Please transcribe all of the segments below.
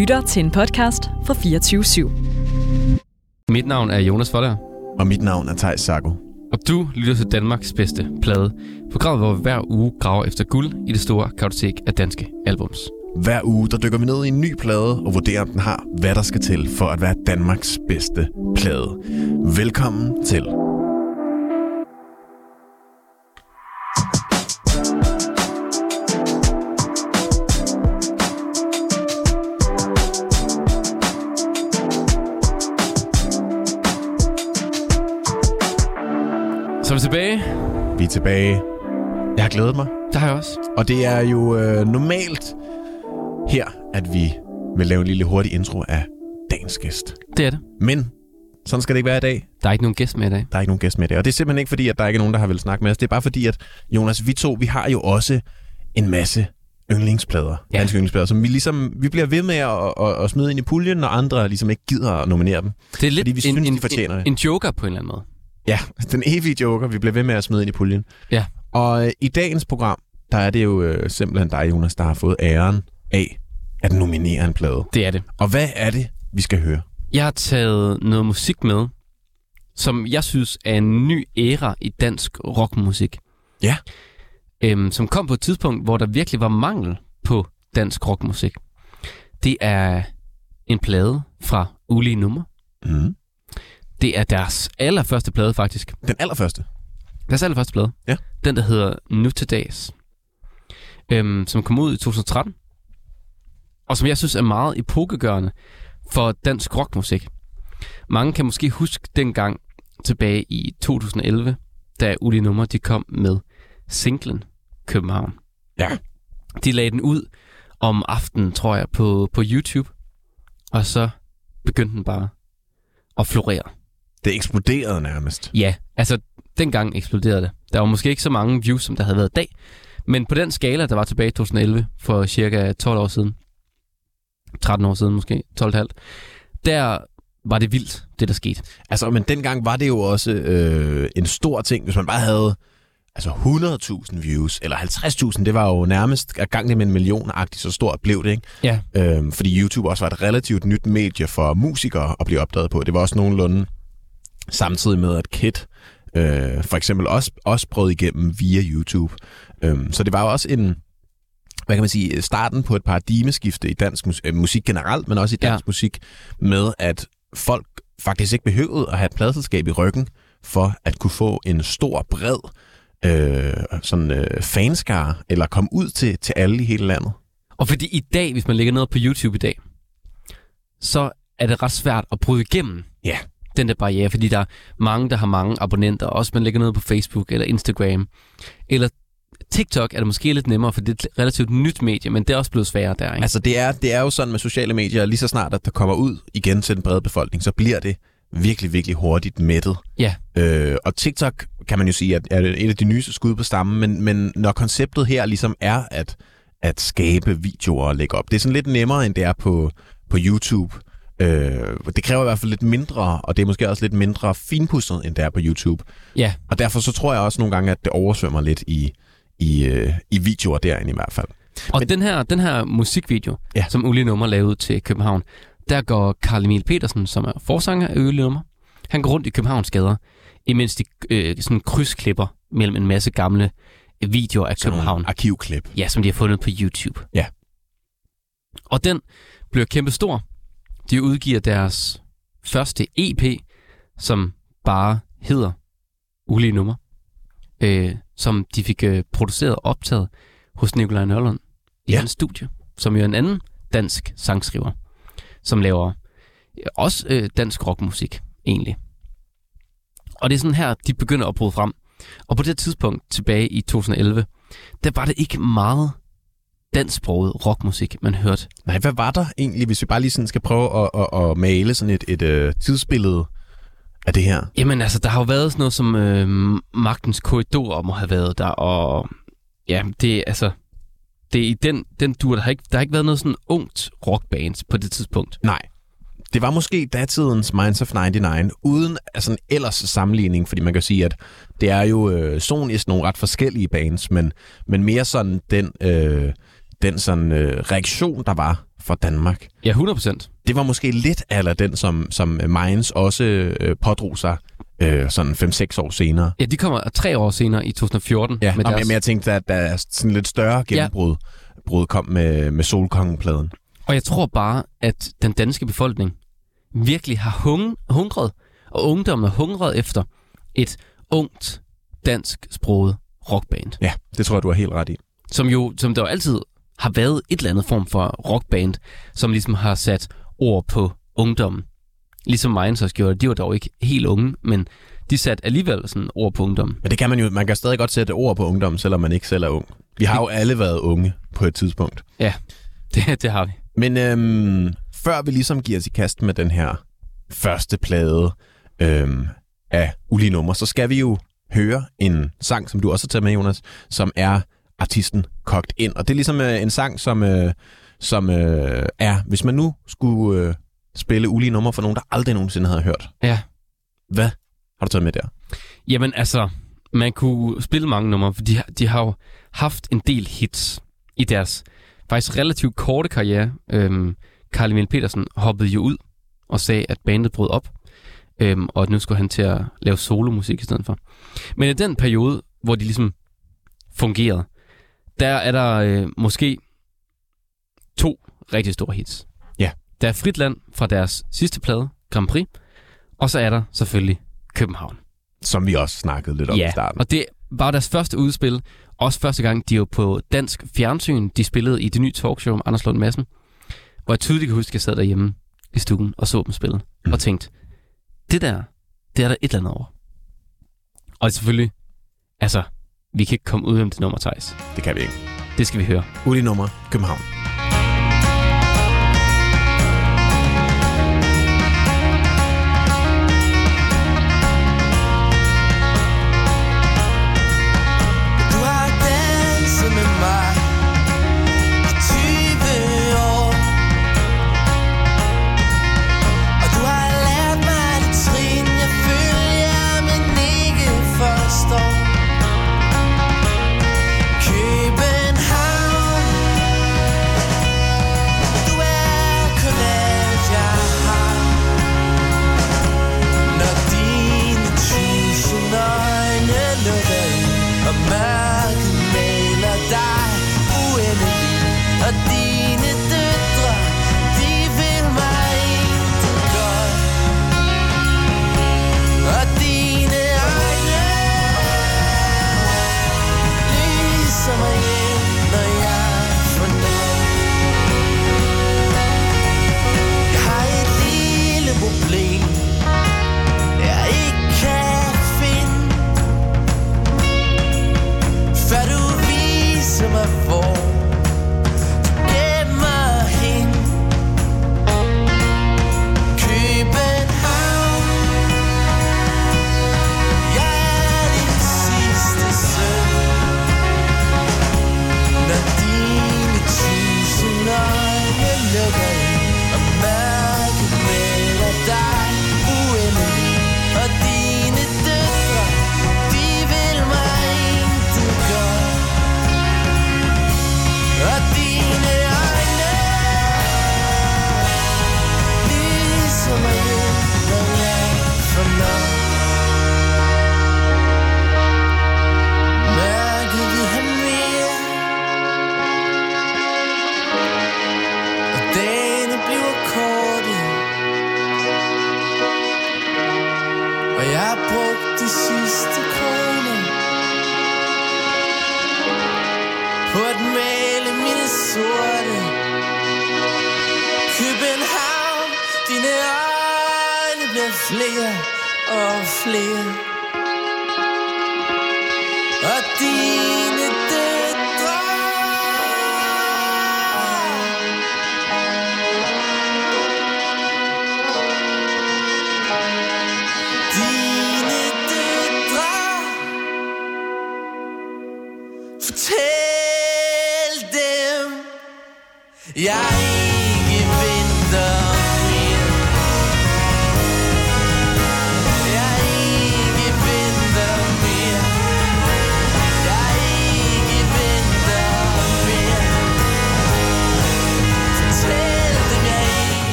lytter til en podcast fra 24/7. Mit navn er Jonas Folder. Og mit navn er Thijs Sarko. Og du lytter til Danmarks bedste plade. Programmet, hvor vi hver uge graver efter guld i det store kartotek af danske albums. Hver uge der dykker vi ned i en ny plade og vurderer, om den har, hvad der skal til for at være Danmarks bedste plade. Velkommen til. Så er vi tilbage. Vi er tilbage. Jeg har glædet mig. Det har jeg også. Og det er jo normalt her, at vi vil lave en lille hurtig intro af dagens gæst. Det er det. Men sådan skal det ikke være i dag. Der er ikke nogen gæst med i dag. Der er ikke nogen gæst med i dag. Og det er simpelthen ikke fordi, at der ikke er nogen, der har vel snakke med os. Det er bare fordi, at Jonas, vi har jo også en masse yndlingsplader. Ja. Danske yndlingsplader, som vi bliver ved med at smide ind i puljen, når andre ligesom ikke gider at nominere dem. Det er lidt fordi vi synes, de fortjener det. En joker på en eller anden måde. Ja, den evige joker, vi bliver ved med at smide ind i puljen. Ja. Og i dagens program, der er det jo simpelthen dig, Jonas, der har fået æren af at nominere en plade. Det er det. Og hvad er det, vi skal høre? Jeg har taget noget musik med, som jeg synes er en ny æra i dansk rockmusik. Ja. Som kom på et tidspunkt, hvor der virkelig var mangel på dansk rockmusik. Det er en plade fra Ulige Numre. Mhm. Det er deres allerførste plade, faktisk. Den allerførste? Deres allerførste plade. Ja. Den, der hedder Nu Til Dags. Som kom ud i 2013. Og som jeg synes er meget epokegørende for dansk rockmusik. Mange kan måske huske dengang tilbage i 2011, da Ulige Numre de kom med singlen København. Ja. De lagde den ud om aftenen, tror jeg, på YouTube. Og så begyndte den bare at florere. Det eksploderede nærmest. Ja, altså dengang eksploderede det. Der var måske ikke så mange views, som der havde været i dag. Men på den skala, der var tilbage i 2011, for cirka 12 år siden, 13 år siden måske, 12,5, der var det vildt, det der skete. Altså, men dengang var det jo også en stor ting, hvis man bare havde altså 100.000 views, eller 50.000, det var jo nærmest gangen med en million-agtigt, så stort blev det, ikke? Ja. Fordi YouTube også var et relativt nyt medie for musikere at blive opdaget på. Det var også nogenlunde samtidig med, at KID for eksempel også prøvede igennem via YouTube. Så det var jo også en, hvad kan man sige, starten på et paradigmeskifte i dansk musik generelt, men også i dansk musik, med at folk faktisk ikke behøvede at have et pladeselskab i ryggen, for at kunne få en stor, bred fanskare, eller komme ud til alle i hele landet. Og fordi i dag, hvis man lægger noget på YouTube i dag, så er det ret svært at bryde igennem. Ja. Den der barriere, fordi der er mange, der har mange abonnenter, også man lægger noget på Facebook eller Instagram. Eller TikTok er det måske lidt nemmere, for det er et relativt nyt medie, men det er også blevet sværere der, ikke? Altså det er jo sådan med sociale medier, lige så snart at der kommer ud igen til den brede befolkning, så bliver det virkelig, virkelig hurtigt mættet. Ja. Og TikTok, kan man jo sige, er et af de nyeste skud på stammen, men når konceptet her ligesom er at skabe videoer og lægge op, det er sådan lidt nemmere, end det er på YouTube. Det kræver i hvert fald lidt mindre, og det er måske også lidt mindre finpudset, end det er på YouTube. Ja. Og derfor så tror jeg også nogle gange, at det oversvømmer lidt i videoer derinde i hvert fald. Og den her musikvideo, som Ulige Numre lavede til København, der går Carl Emil Petersen, som er forsanger af Ulige Numre, han går rundt i Københavns gader, imens de sådan krydsklipper mellem en masse gamle videoer af sådan København. Arkivklip. Ja, som de har fundet på YouTube. Ja. Og den bliver kæmpestor. De udgiver deres første EP, som bare hedder Ulige Numre, som de fik produceret og optaget hos Nicolai Nørlund i hans studie, som jo er en anden dansk sangskriver, som laver også dansk rockmusik egentlig. Og det er sådan her, de begynder at bryde frem. Og på det tidspunkt tilbage i 2011, der var det ikke meget dansksproget rockmusik, man hørte. Nej, hvad var der egentlig, hvis vi bare lige sådan skal prøve at male sådan et tidsbillede af det her? Jamen altså, der har jo været sådan noget som Magtens Korridor må have været der, og ja, det er i den dur, der har ikke været noget sådan ungt rockbands på det tidspunkt. Nej. Det var måske datidens Minds of 99, uden altså en ellers sammenligning, fordi man kan sige, at det er jo sonisk nogle ret forskellige bands, men mere sådan den den sådan reaktion, der var for Danmark. Ja, 100%. Det var måske lidt eller den, som Minds også pådrog sig sådan 5-6 år senere. Ja, de kommer 3 år senere i 2014. Ja, med deres... men jeg tænkte, at der er sådan lidt større gennembrud kom med Solkongen-pladen. Og jeg tror bare, at den danske befolkning virkelig har hungret, og ungdommen har hungret efter et ungt dansksproget rockband. Ja, det tror jeg, du har helt ret i. Som der jo altid har været et eller andet form for rockband, som ligesom har sat ord på ungdommen. Ligesom Minds også gjorde det. De var dog ikke helt unge, men de satte alligevel sådan ord på ungdommen. Men det kan man jo. Man kan stadig godt sætte ord på ungdommen, selvom man ikke selv er ung. Vi har jo alle været unge på et tidspunkt. Ja, det har vi. Men før vi ligesom giver os i kast med den her første plade af Ulige Numre, så skal vi jo høre en sang, som du også har taget med, Jonas, som er artisten Kogt Ind. Og det er ligesom en sang, som er, hvis man nu skulle spille Ulige Numre for nogen, der aldrig nogensinde havde hørt. Ja. Hvad har du taget med der? Jamen altså, man kunne spille mange numre, for de har jo haft en del hits i deres faktisk relativt korte karriere. Carl Emil Petersen hoppede jo ud og sagde, at bandet brød op, og nu skulle han til at lave solomusik i stedet for. Men i den periode, hvor de ligesom fungerede, der er der måske 2 rigtig store hits. Ja. Der er Fritland fra deres sidste plade, Grand Prix, og så er der selvfølgelig København. Som vi også snakkede lidt om i starten. Og det var deres første udspil. Også første gang, de var på dansk fjernsyn. De spillede i Det Nye Talkshow med Anders Lund Madsen, hvor jeg tydeligt kan huske, at jeg sad derhjemme i stuen og så dem spille, og tænkte, det er der et eller andet over. Og det selvfølgelig, altså, vi kan ikke komme ud om det nummer, Thijs. Det kan vi ikke. Det skal vi høre. Ulige Numre, København.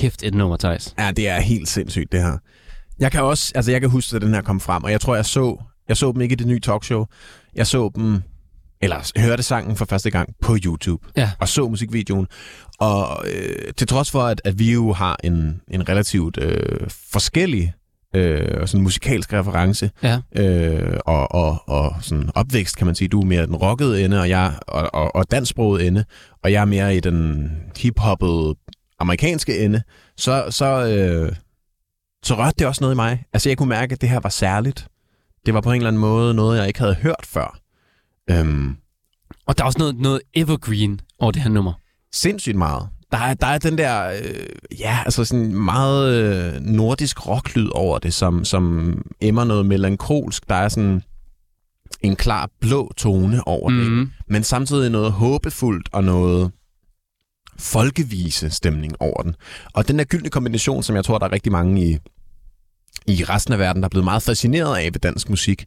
kæft et nummer, Thijs. Ja, det er helt sindssygt, det her. Jeg kan også, altså jeg kan huske, at den her kom frem, og jeg tror, jeg så dem ikke i det nye talkshow. Jeg så dem, eller hørte sangen for første gang på YouTube, ja, og så musikvideoen. Og til trods for, at vi jo har en relativt forskellig sådan musikalsk reference, ja, og sådan opvækst, kan man sige. Du er mere den rockede ende, og jeg og dansksprogede ende, og jeg er mere i den hiphoppede amerikanske ende. Så rørte det også noget i mig. Altså, jeg kunne mærke, at det her var særligt. Det var på en eller anden måde noget, jeg ikke havde hørt før. Og der er også noget evergreen over det her nummer. Sindssygt meget. Der er den der, sådan meget nordisk rocklyd over det, som emmer noget melankolsk. Der er sådan en klar blå tone over det, men samtidig noget håbefuldt og noget folkevise stemning over den. Og den der gyldne kombination, som jeg tror, der er rigtig mange i resten af verden, der er blevet meget fascineret af ved dansk musik.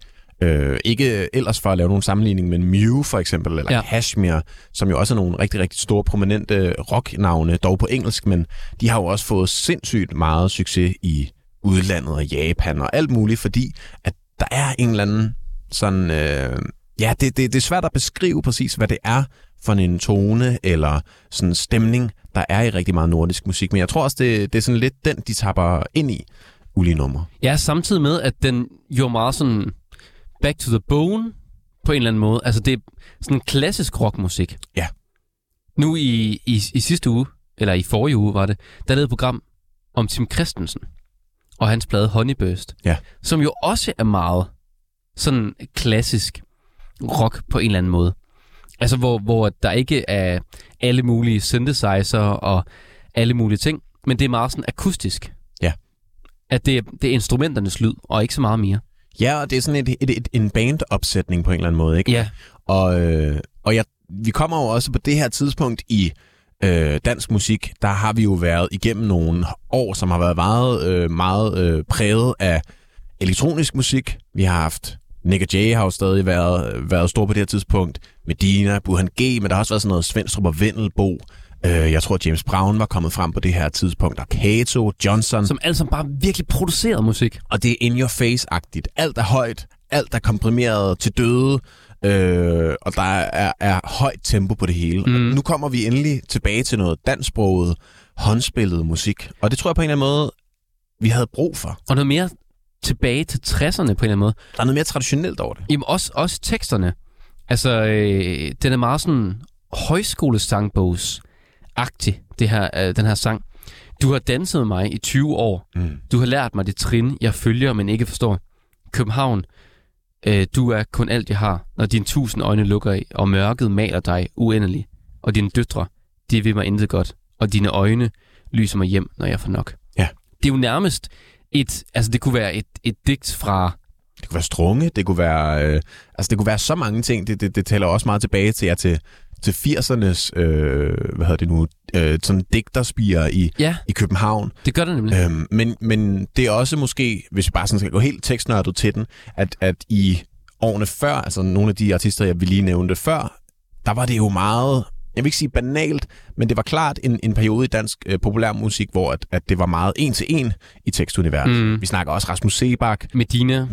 Ikke ellers for at lave nogle sammenligning, men Mew for eksempel, eller Kashmir, som jo også er nogle rigtig, rigtig store, prominente rocknavne, dog på engelsk, men de har jo også fået sindssygt meget succes i udlandet og Japan og alt muligt, fordi at der er en eller anden sådan... det er svært at beskrive præcis, hvad det er for en tone eller sådan stemning, der er i rigtig meget nordisk musik, men jeg tror også, det er sådan lidt den, de tapper ind i, Ulige Numre. Ja, samtidig med, at den jo meget sådan... back to the bone, på en eller anden måde. Altså, det er sådan klassisk rockmusik. Ja. Nu i sidste uge, eller i forrige uge var det, der lavede et program om Tim Christensen og hans plade Honeyburst, ja, som jo også er meget sådan klassisk rock på en eller anden måde. Altså, hvor der ikke er alle mulige synthesizer og alle mulige ting, men det er meget sådan akustisk. Ja. At det er instrumenternes lyd, og ikke så meget mere. Ja, og det er sådan en band-opsætning på en eller anden måde, ikke? Ja. Og vi kommer jo også på det her tidspunkt i dansk musik, der har vi jo været igennem nogle år, som har været meget præget af elektronisk musik. Vi har haft Nick & Jay har jo stadig været stor på det her tidspunkt. Medina, Burhan G, men der har også været sådan noget Svenstrup og Vendelboe. Jeg tror, James Brown var kommet frem på det her tidspunkt, og Kato Johnson. Som alle sammen bare virkelig producerede musik. Og det er in your face-agtigt. Alt er højt, alt er komprimeret til døde, og der er højt tempo på det hele. Mm. Nu kommer vi endelig tilbage til noget dansksproget, håndspillet musik, og det tror jeg på en eller anden måde, vi havde brug for. Og noget mere tilbage til 60'erne på en eller anden måde. Der er noget mere traditionelt over det. Jamen også teksterne. Altså, den er meget sådan højskole-sangbogs. Det her, den her sang. Du har danset med mig i 20 år. Mm. Du har lært mig det trin, jeg følger, men ikke forstår. København, du er kun alt, jeg har, når dine 1000 øjne lukker i, og mørket maler dig uendelig. Og dine døtre, de vil mig intet godt, og dine øjne lyser mig hjem, når jeg får nok. Ja. Det er jo nærmest det kunne være et digt fra... Det kunne være strunge, det kunne være... det kunne være så mange ting. Det taler også meget tilbage til 80'ernes, sådan digterspirer i København. Det gør det nemlig. Men det er også måske, hvis vi bare sådan skal gå helt tekstnørdet til den, at i årene før, altså nogle af de artister, jeg lige nævnte før, der var det jo meget, jeg vil ikke sige banalt, men det var klart en periode i dansk populærmusik, hvor at det var meget en til en i tekstuniverset. Mm. Vi snakker også Rasmus Seebach. Medina.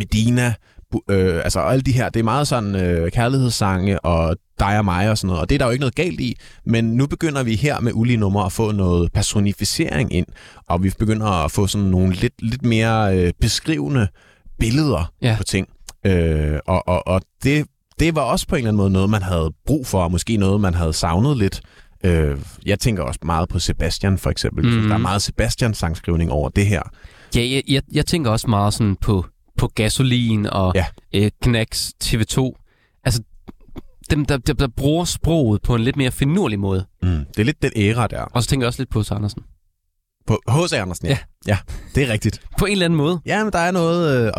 Alle de her, det er meget sådan kærlighedssange og dig og mig og sådan noget, og det er der jo ikke noget galt i, men nu begynder vi her med Ulige Numre at få noget personificering ind, og vi begynder at få sådan nogle lidt mere beskrivende billeder på ting, og det var også på en eller anden måde noget, man havde brug for, og måske noget, man havde savnet lidt. Jeg tænker også meget på Sebastian for eksempel, der er meget Sebastians sangskrivning over det her. Ja, jeg tænker også meget sådan på Gasolin og Knacks TV2. Altså, dem, der bruger sproget på en lidt mere finurlig måde. Mm, det er lidt den æra der. Og så tænker jeg også lidt på H.C. Andersen. På H.C. Andersen, ja. Ja, det er rigtigt. På en eller anden måde. Ja, men der er noget...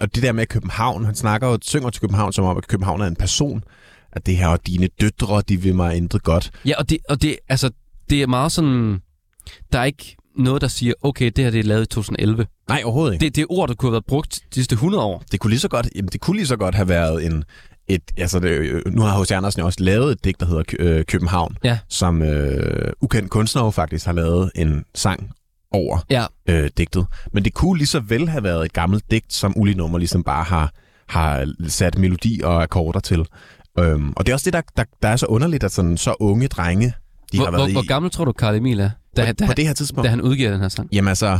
Og det der med København. Han snakker og synger til København, som om at København er en person. At det her, og dine døtre, de vil mig ændre godt. Ja, og det det er meget sådan... Der er ikke... noget, der siger, okay, det her det er lavet i 2011. Nej, overhovedet ikke. Det er ord, der kunne have været brugt de sidste 100 år. Det kunne lige så godt have været en, nu har H.C. Andersen også lavet et digt, der hedder København, ja. Som Ukendt Kunstner faktisk har lavet en sang over ja. Digtet. Men det kunne lige så vel have været et gammelt digt, som Ulige Numre ligesom bare har sat melodi og akkorder til. Og det er også det, der er så underligt, at sådan, så unge drenge, de har været i... Hvor gammel tror du, Carl Emil er, på det her tidspunkt? Da han udgiver den her sang? Jamen altså,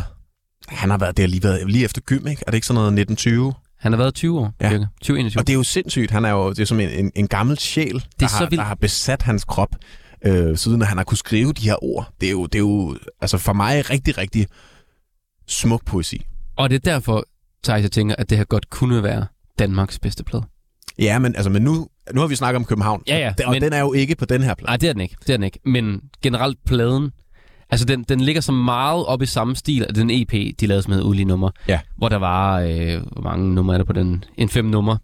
han har været der lige efter gym, ikke? Er det ikke sådan noget 1920? Han har været 20 år, ja. 20-21. Og det er jo sindssygt. Han er jo, det er som en gammel sjæl, der har besat hans krop, siden han har kunnet skrive de her ord. Det er jo altså for mig rigtig, rigtig smuk poesi. Og det er derfor, Thijs, jeg tænker, at det her godt kunne være Danmarks bedste plade. Ja, men, altså, nu har vi snakket om København, ja, og men, den er jo ikke på den her plade. Nej, det er den ikke. Men generelt pladen, altså den ligger så meget op i samme stil, at den EP, de lavede med Ulige Numre, ja. Hvor der var, hvor mange numre er der på den? En 5 numre.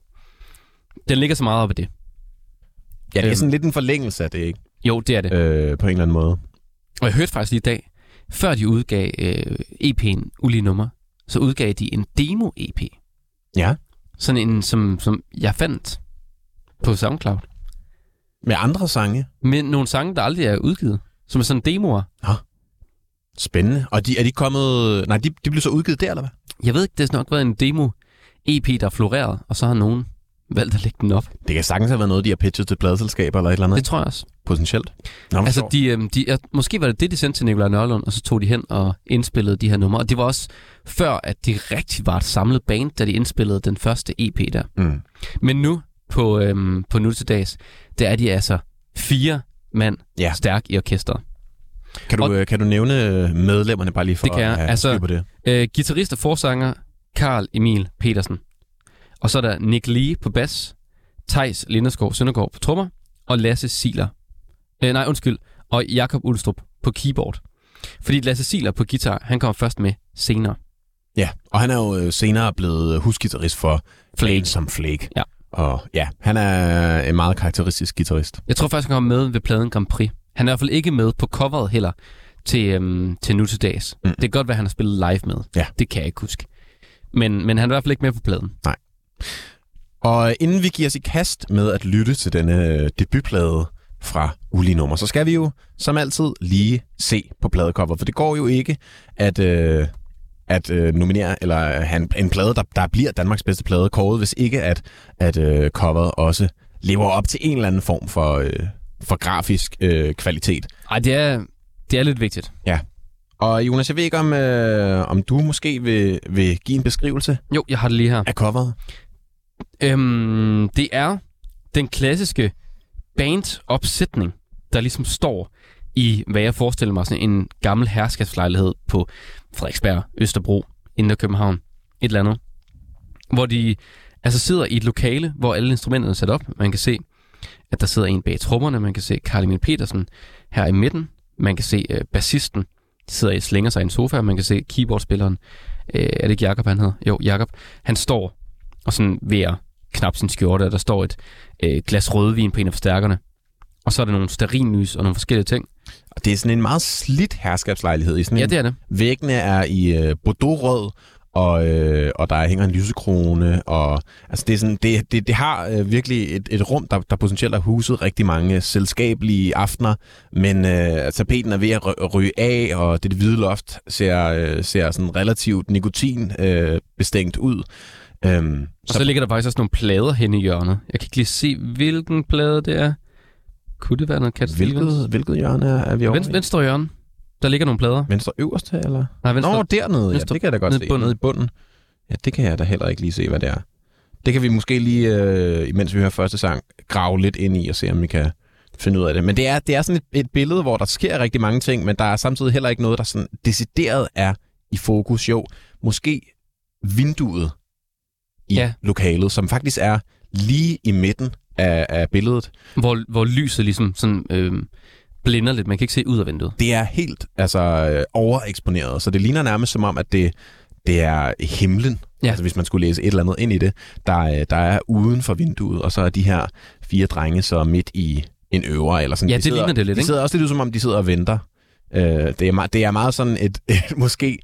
Den ligger så meget op i det. Ja, det er sådan lidt en forlængelse af det, ikke? Jo, det er det. På en eller anden måde. Og jeg hørte faktisk lige i dag, før de udgav EP'en Ulige Numre, så udgav de en demo-EP. Ja. Sådan en, som jeg fandt på SoundCloud. Med andre sange? Med nogle sange, der aldrig er udgivet. Som er sådan demoer. Hå. Spændende. Og er de kommet... Nej, de blev så udgivet der, eller hvad? Jeg ved ikke, det har nok været en demo-EP, der florerede, og så har nogen valgt at lægge den op. Det kan sagtens have været noget, de har pitchet til pladeselskaber eller et eller andet. Det tror jeg også. Potentielt. Nå, altså, måske var det, de sendte til Nicolai Nørlund, og så tog de hen og indspillede de her numre. Og det var også før, at de rigtig var et samlet band, da de indspillede den første EP der. Mm. Men nu, på Nu Til Dags, der er de altså 4 mand ja. Stærk i orkestret. Kan du nævne medlemmerne bare lige for det at altså, styr på det? Guitarist og forsanger Carl Emil Petersen. Og så er der Nick Lee på bas, Thijs Linderskov Søndergaard på trommer og Lasse Sieler. Og Jakob Ulstrup på keyboard. Fordi Lasse Sieler på guitar, han kommer først med senere. Ja, og han er jo senere blevet husgitarrist for Flake som Flake. Ja. Og ja, han er en meget karakteristisk guitarist. Jeg tror faktisk, han kommer med ved pladen Grand Prix. Han er i hvert fald ikke med på coveret heller til Nu Til Dags. Mm. Det kan godt være, han har spillet live med. Ja. Det kan jeg ikke huske. Men han er i hvert fald ikke med på pladen. Nej. Og inden vi giver os i kast med at lytte til denne debutplade fra Ulige Numre, så skal vi jo som altid lige se på pladecover, for det går jo ikke at nominere eller have en plade, der bliver Danmarks bedste plade kåret, hvis ikke at coveret også lever op til en eller anden form for grafisk kvalitet. Ej, det er lidt vigtigt. Ja. Og Jonas, jeg ved ikke, om du måske vil give en beskrivelse? Jo, jeg har det lige her. Af coveret? Det er den klassiske bandopsætning, der ligesom står i, hvad jeg forestiller mig, sådan en gammel herskabslejlighed på Frederiksberg, Østerbro, Indre København, et eller andet. Hvor de altså sidder i et lokale, hvor alle instrumenterne er sat op. Man kan se, at der sidder en bag trommerne. Man kan se Carl Emil Petersen her i midten. Man kan se bassisten. De sidder og slænger sig i en sofa, og man kan se keyboardspilleren. Er det ikke Jakob, han hedder? Jo, Jakob. Han står og sådan ved at knappe sin skjorte, og der står et glas rødvin på en af forstærkerne. Og så er der nogle stearinlys og nogle forskellige ting. Og det er sådan en meget slidt herskabslejlighed. I sådan ja, det er det. Væggene er i bordeaux-rød, og der hænger en lysekrone. Og, altså det, er sådan, det har virkelig et rum, der potentielt har huset rigtig mange selskabelige aftener, men tapeten er ved at ryge af, og det hvide loft ser sådan relativt nikotinbestænkt ud. Og så ligger der faktisk også nogle plader hen i hjørnet. Jeg kan ikke lige se, hvilken plade det er. Kunne det være noget Cat Stevens? Hvilket hjørne er vi over i? Venstre hjørne. Der ligger nogle plader. Venstre øverst her, eller? Nej, venstre. Nå, dernede. Venstre, ja, det kan jeg da godt se. Nede i bunden. Ja, det kan jeg da heller ikke lige se, hvad det er. Det kan vi måske lige, imens vi hører første sang, grave lidt ind i og se, om vi kan finde ud af det. Men det er sådan et billede, hvor der sker rigtig mange ting, men der er samtidig heller ikke noget, der sådan decideret er i fokus. Jo, måske vinduet i lokalet, som faktisk er lige i midten af billedet. Hvor lyset ligesom sådan... blinder lidt, man kan ikke se ud af vinduet. Det er helt overeksponeret, så det ligner nærmest som om, at det er himlen, ja. Altså hvis man skulle læse et eller andet ind i det, der er uden for vinduet, og så er de her 4 drenge så midt i en øvre, eller sådan. Ja, det ligner det lidt, ikke? De sidder også lidt ud, som om de sidder og venter Det er meget sådan et måske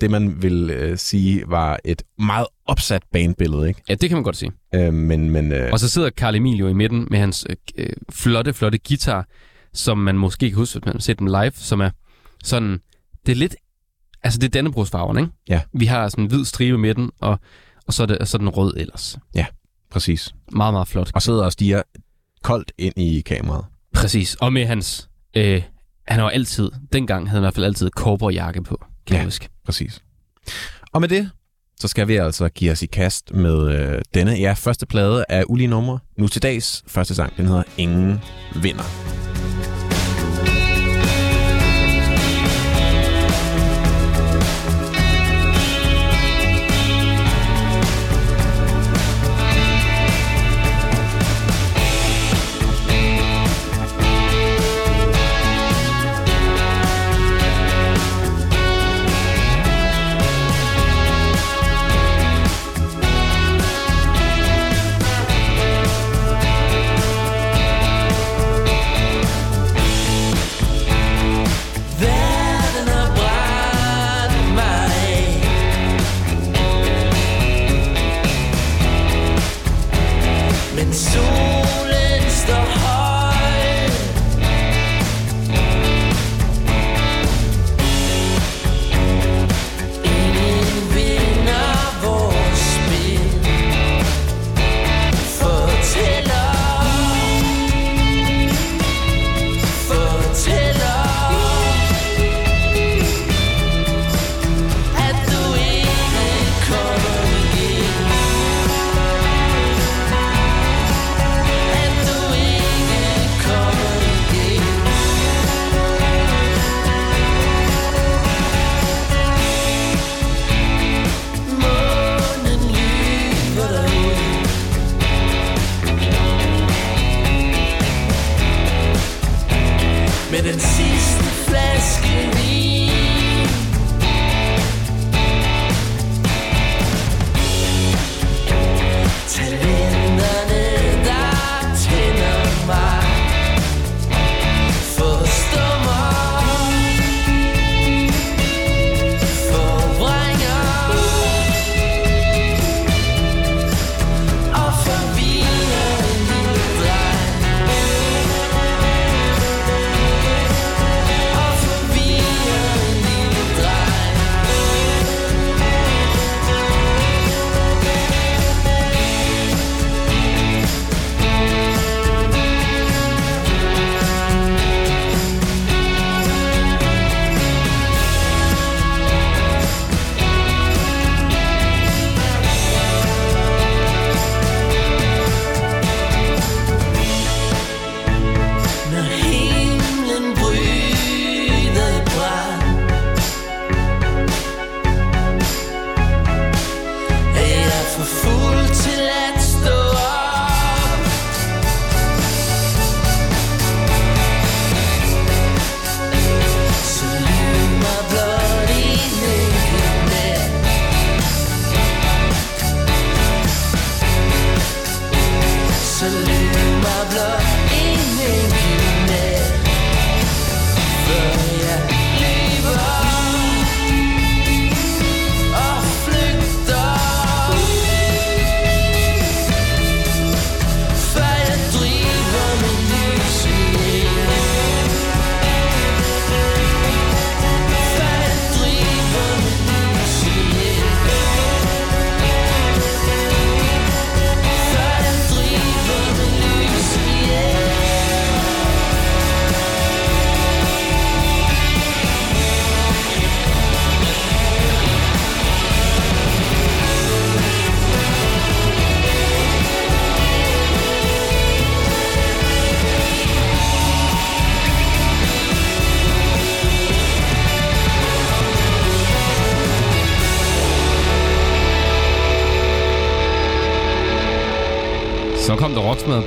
det man vil sige var et meget opsat banebillede, ikke? Ja, det kan man godt sige. Og så sidder Carl Emil jo i midten med hans flotte guitar, som man måske kan huske, hvis man har set dem live, som er sådan, det er lidt, altså det er Dannebrogsfarven, ikke? Ja. Vi har sådan en hvid stribe i midten, og så er det sådan rød ellers. Ja, præcis. Meget, meget flot. Og sidder og stiger koldt ind i kameraet. Præcis, og med hans... han var altid, dengang havde han i hvert fald altid cowboyjakke på, kan jeg huske. Præcis. Og med det, så skal vi altså give os i kast med denne første plade af Ulige Numre. Nu til dags første sang, den hedder Ingen Vinder.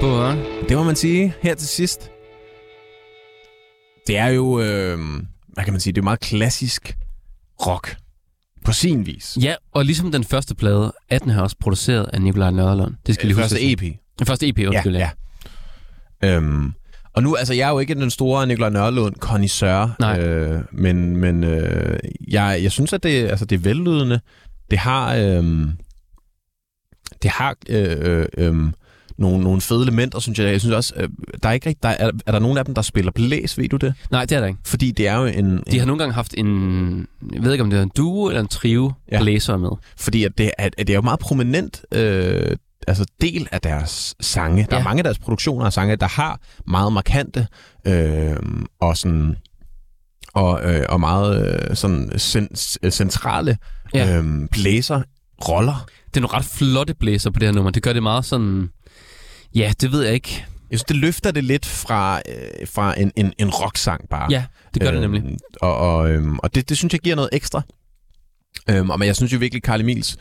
På, det må man sige her til sidst. Det er jo, hvad kan man sige, det er meget klassisk rock på sin vis. Ja, og ligesom den første plade, 18 her også produceret af Nicolai Nørlund. Det skal lige huske. Den første EP, undskyld. Ja. Og nu, altså, jeg er jo ikke den store Nicolai Nørlund connoisseur, men jeg synes, at det, altså, det er vellydende. Det har, nogle fede elementer, synes jeg. Jeg synes også, der er ikke rigtig, er der nogen af dem, der spiller blæs, ved du det? Nej, det er der ikke. Fordi det er jo en... De har nogle gange haft en, jeg ved ikke om det er en duo eller en trio, ja, blæser med. Fordi at det er jo meget prominent, altså del af deres sange. Der er mange af deres produktioner af sange, der har meget markante og sådan... Og meget sådan centrale blæserroller. Det er nogle ret flotte blæser på det her nummer. Det gør det meget sådan... Ja, det ved jeg ikke. Jeg synes, det løfter det lidt fra en rocksang bare. Ja, det gør det nemlig. Og det synes jeg giver noget ekstra. Men jeg synes jo virkelig, Carl Emils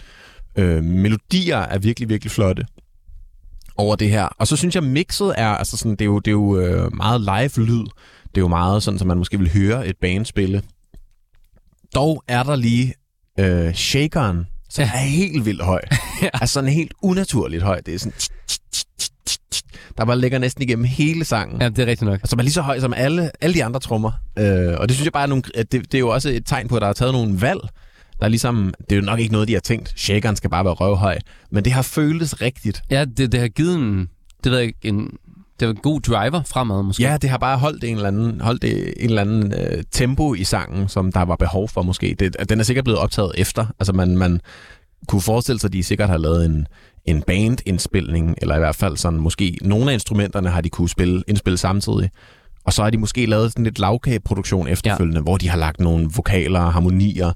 melodier er virkelig, virkelig flotte over det her. Og så synes jeg, mixet er... Altså sådan, det er jo meget live-lyd. Det er jo meget sådan, som man måske vil høre et band spille. Dog er der lige shakeren, som er helt vildt høj. Altså sådan helt unaturligt høj. Det er sådan... Der bare ligger næsten igennem hele sangen. Ja, det er rigtigt nok. Altså man er lige så høj som alle de andre trommer. Og det synes jeg bare er nogle... Det er jo også et tegn på, at der er taget nogle valg. Der er ligesom... Det er jo nok ikke noget, de har tænkt. Shakeren skal bare være røvhøj. Men det har føltes rigtigt. Ja, det har givet en... Det ved jeg ikke... Det var en god driver fremad, måske. Ja, det har bare holdt en eller anden tempo i sangen, som der var behov for, måske. Den er sikkert blevet optaget efter. Altså, man kunne forestille sig, at de sikkert har lavet en bandindspilning, eller i hvert fald sådan, måske nogle af instrumenterne har de kunne indspille samtidig. Og så har de måske lavet sådan lidt lavkageproduktion efterfølgende, hvor de har lagt nogle vokaler, harmonier,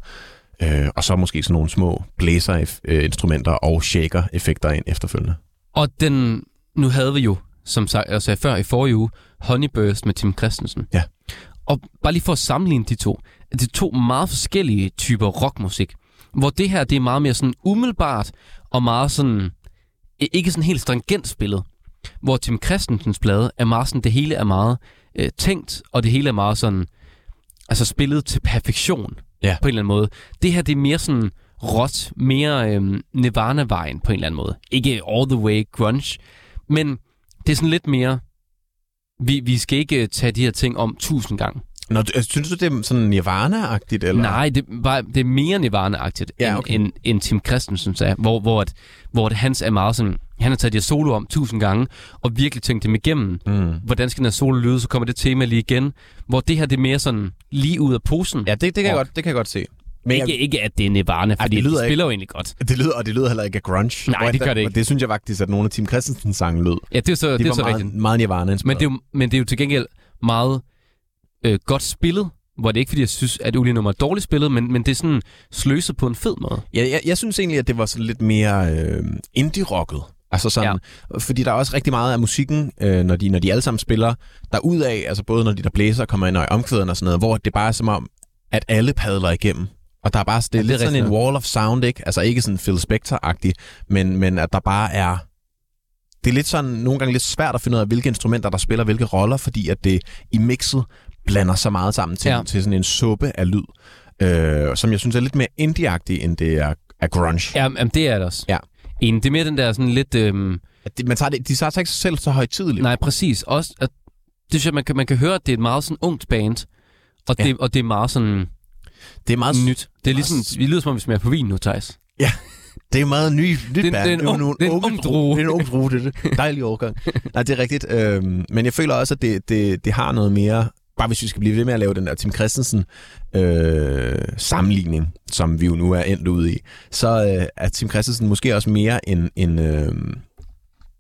og så måske sådan nogle små blæserinstrumenter og shaker-effekter ind efterfølgende. Og den... Nu havde vi jo, som jeg sagde før i forrige uge, Honeyburst med Tim Christensen. Ja. Og bare lige for at sammenligne de to. Det er to meget forskellige typer rockmusik. Hvor det her, det er meget mere sådan umiddelbart, og meget sådan, ikke sådan helt stringent spillet. Hvor Tim Christensens plade er meget sådan, det hele er meget tænkt, og det hele er meget sådan, altså spillet til perfektion, på en eller anden måde. Det her, det er mere sådan råt, mere Nirvana-vejen på en eller anden måde. Ikke all the way grunge, men... Det er sådan lidt mere... Vi skal ikke tage de her ting om 1000 gange. Nå, synes du, det er sådan Nirvana-agtigt, eller? Nej, det er mere Nirvana-agtigt, end Tim Christensen er. Hvor hans er meget sådan... Han har taget de her solo om 1000 gange, og virkelig tænkt dem igennem. Mm. Hvordan skal den her solo lyde, så kommer det tema lige igen. Hvor det her, det er mere sådan lige ud af posen. Ja, det kan jeg godt se. Men ikke at det er Nirvana, fordi det lyder de spiller ikke, jo egentlig godt. Det lyder heller ikke af grunge. Nej, det gør det ikke. Og det synes jeg faktisk, at nogle af Tim Christensen sange lød. Ja, det er så, det var så meget, rigtigt. Meget Nirvana-inspireret. Men det er jo til gengæld meget godt spillet, hvor det ikke fordi, jeg synes, at Ulige Numre er dårligt spillet, men det er sådan sløset på en fed måde. Ja, jeg synes egentlig, at det var sådan lidt mere indie-rocket. Altså sådan, fordi der er også rigtig meget af musikken, når de alle sammen spiller, der ud af, altså både når de der blæser kommer ind og i omkvæderne og sådan noget, hvor det bare er som om, at alle padler igennem. Og der er bare det er lidt sådan en wall of sound, ikke? Altså ikke sådan Phil Spector-agtig, men at der bare er... Det er lidt sådan, nogle gange lidt svært at finde ud af, hvilke instrumenter, der spiller hvilke roller, fordi at det i mixet blander så meget sammen til sådan en suppe af lyd, som jeg synes er lidt mere indie-agtig, end det er grunge. Jamen, det er det også. Ja. Det er mere den der sådan lidt... De tager sig ikke sig selv så højtideligt. Nej, præcis. Også, at det synes jeg, man kan høre, at det er et meget sådan ungt band, og det er meget sådan... Det er meget nyt. Det er ligesom, vi lyder som om vi smager på vin nu, Thijs. Ja, det er meget nyt band. Det er en ung drue. Det er dejlig overgang. Nej, det er rigtigt. Men jeg føler også, at det har noget mere... Bare hvis vi skal blive ved med at lave den der Tim Christensen sammenligning, som vi jo nu er endt ude i, så er Tim Christensen måske også mere en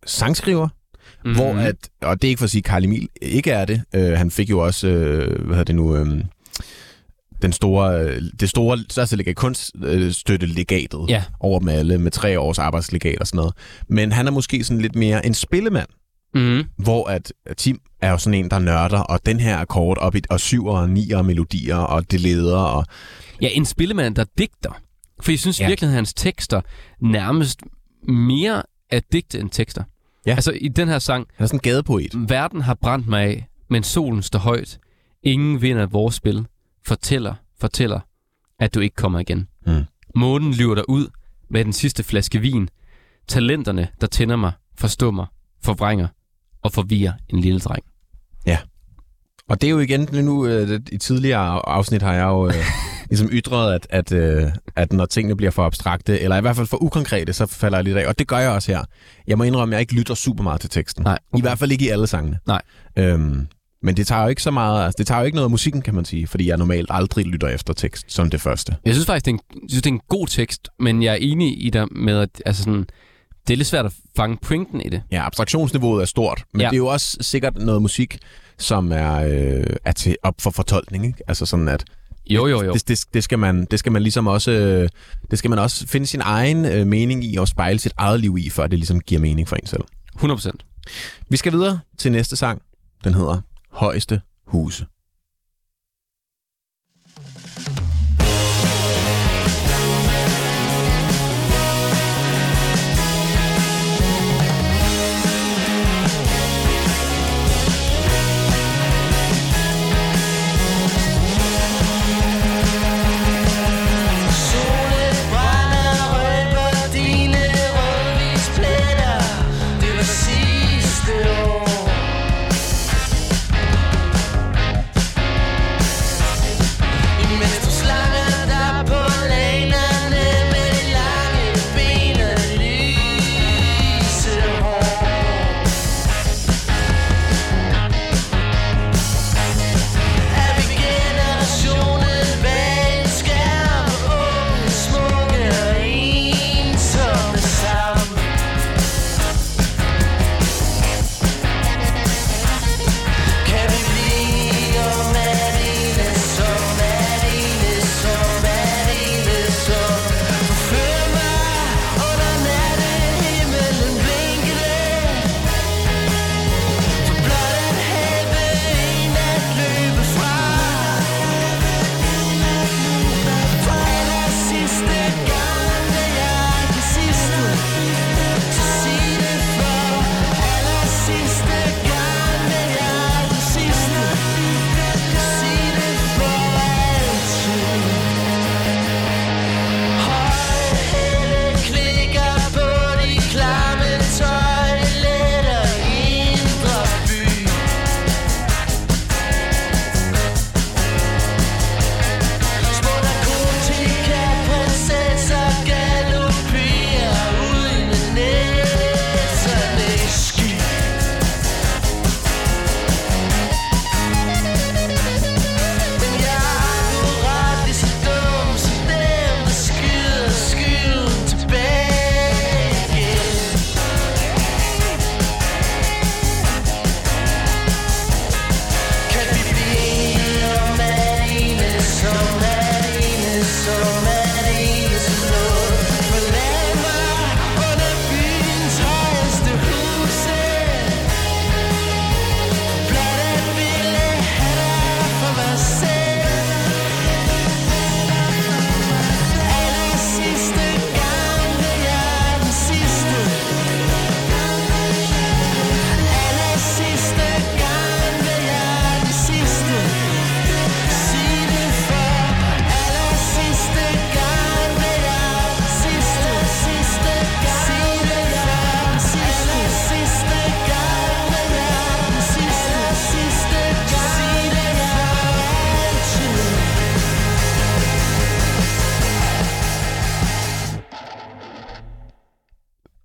sangskriver. Mm-hmm. Hvor at, og det er ikke for at sige, at Carl Emil ikke er det. Han fik jo også... Det store største legat, kunststøttelegatet over med alle, med 3 års arbejdslegat og sådan noget. Men han er måske sådan lidt mere en spillemand, hvor at Tim er jo sådan en, der nørder, og den her akkord op i, og 7'er og 9'er melodier, og det leder, og... Ja, en spillemand, der digter. For jeg synes virkelig, at hans tekster nærmest mere er digte end tekster. Ja. Altså i den her sang... Han er sådan en gadepoet. Verden har brændt mig af, men solen står højt. Ingen vinder vores spil. Fortæller, at du ikke kommer igen. Månen lyver dig ud med den sidste flaske vin. Talenterne, der tænder mig, forstummer, forvrænger og forvirrer en lille dreng. Ja. Og det er jo igen nu, i tidligere afsnit har jeg jo ligesom ytret, at når tingene bliver for abstrakte, eller i hvert fald for ukonkrete, så falder jeg lidt af. Og det gør jeg også her. Jeg må indrømme, at jeg ikke lytter super meget til teksten. Nej, okay. I hvert fald ikke i alle sangene. Nej. Men det tager jo ikke så meget, altså, det tager jo ikke noget af musikken, kan man sige, fordi jeg normalt aldrig lytter efter tekst som det første. Jeg synes faktisk, det er en god tekst, men jeg er enig i dig med, at altså sådan, det er lidt svært at fange pointen i det. Ja, abstraktionsniveauet er stort, men ja. Det er jo også sikkert noget musik, som er til op for fortolkning, ikke? Altså sådan at jo. Det skal man ligesom også det skal man også finde sin egen mening i og spejle sit eget liv i, før det ligesom giver mening for en selv. 100%. Vi skal videre til næste sang. Den hedder Højeste Huse.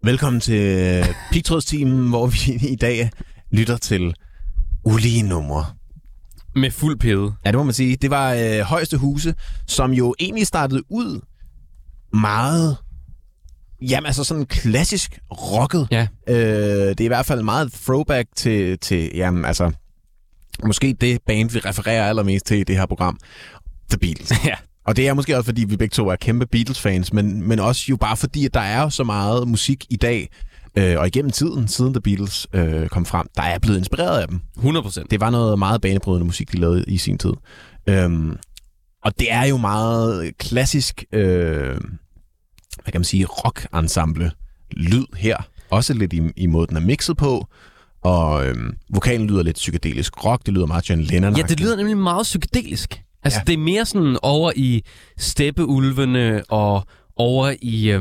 Velkommen til Pigtrådstimen, hvor vi i dag lytter til Ulige Numre. Med fuld pede. Ja, det må man sige. Det var Højeste Huse, som jo egentlig startede ud meget... Jamen altså sådan klassisk rocket. Ja. Det er i hvert fald meget throwback til jamen altså... Måske det band, vi refererer allermest til i det her program. The Beatles. Ja. Og det er måske også, fordi vi begge to er kæmpe Beatles-fans, men også jo bare fordi, at der er så meget musik i dag, og igennem tiden, siden The Beatles kom frem, der er blevet inspireret af dem. 100%. Det var noget meget banebrydende musik, de lavede i sin tid. Og det er jo meget klassisk, hvad kan man sige, rock-ensemble-lyd her. Også lidt i måde, den er mixet på. Og vokalen lyder lidt psykedelisk rock, det lyder meget John Lennon. Ja, det lyder nemlig meget psykedelisk. Altså, ja. Det er mere sådan over i Steppeulvene, og over i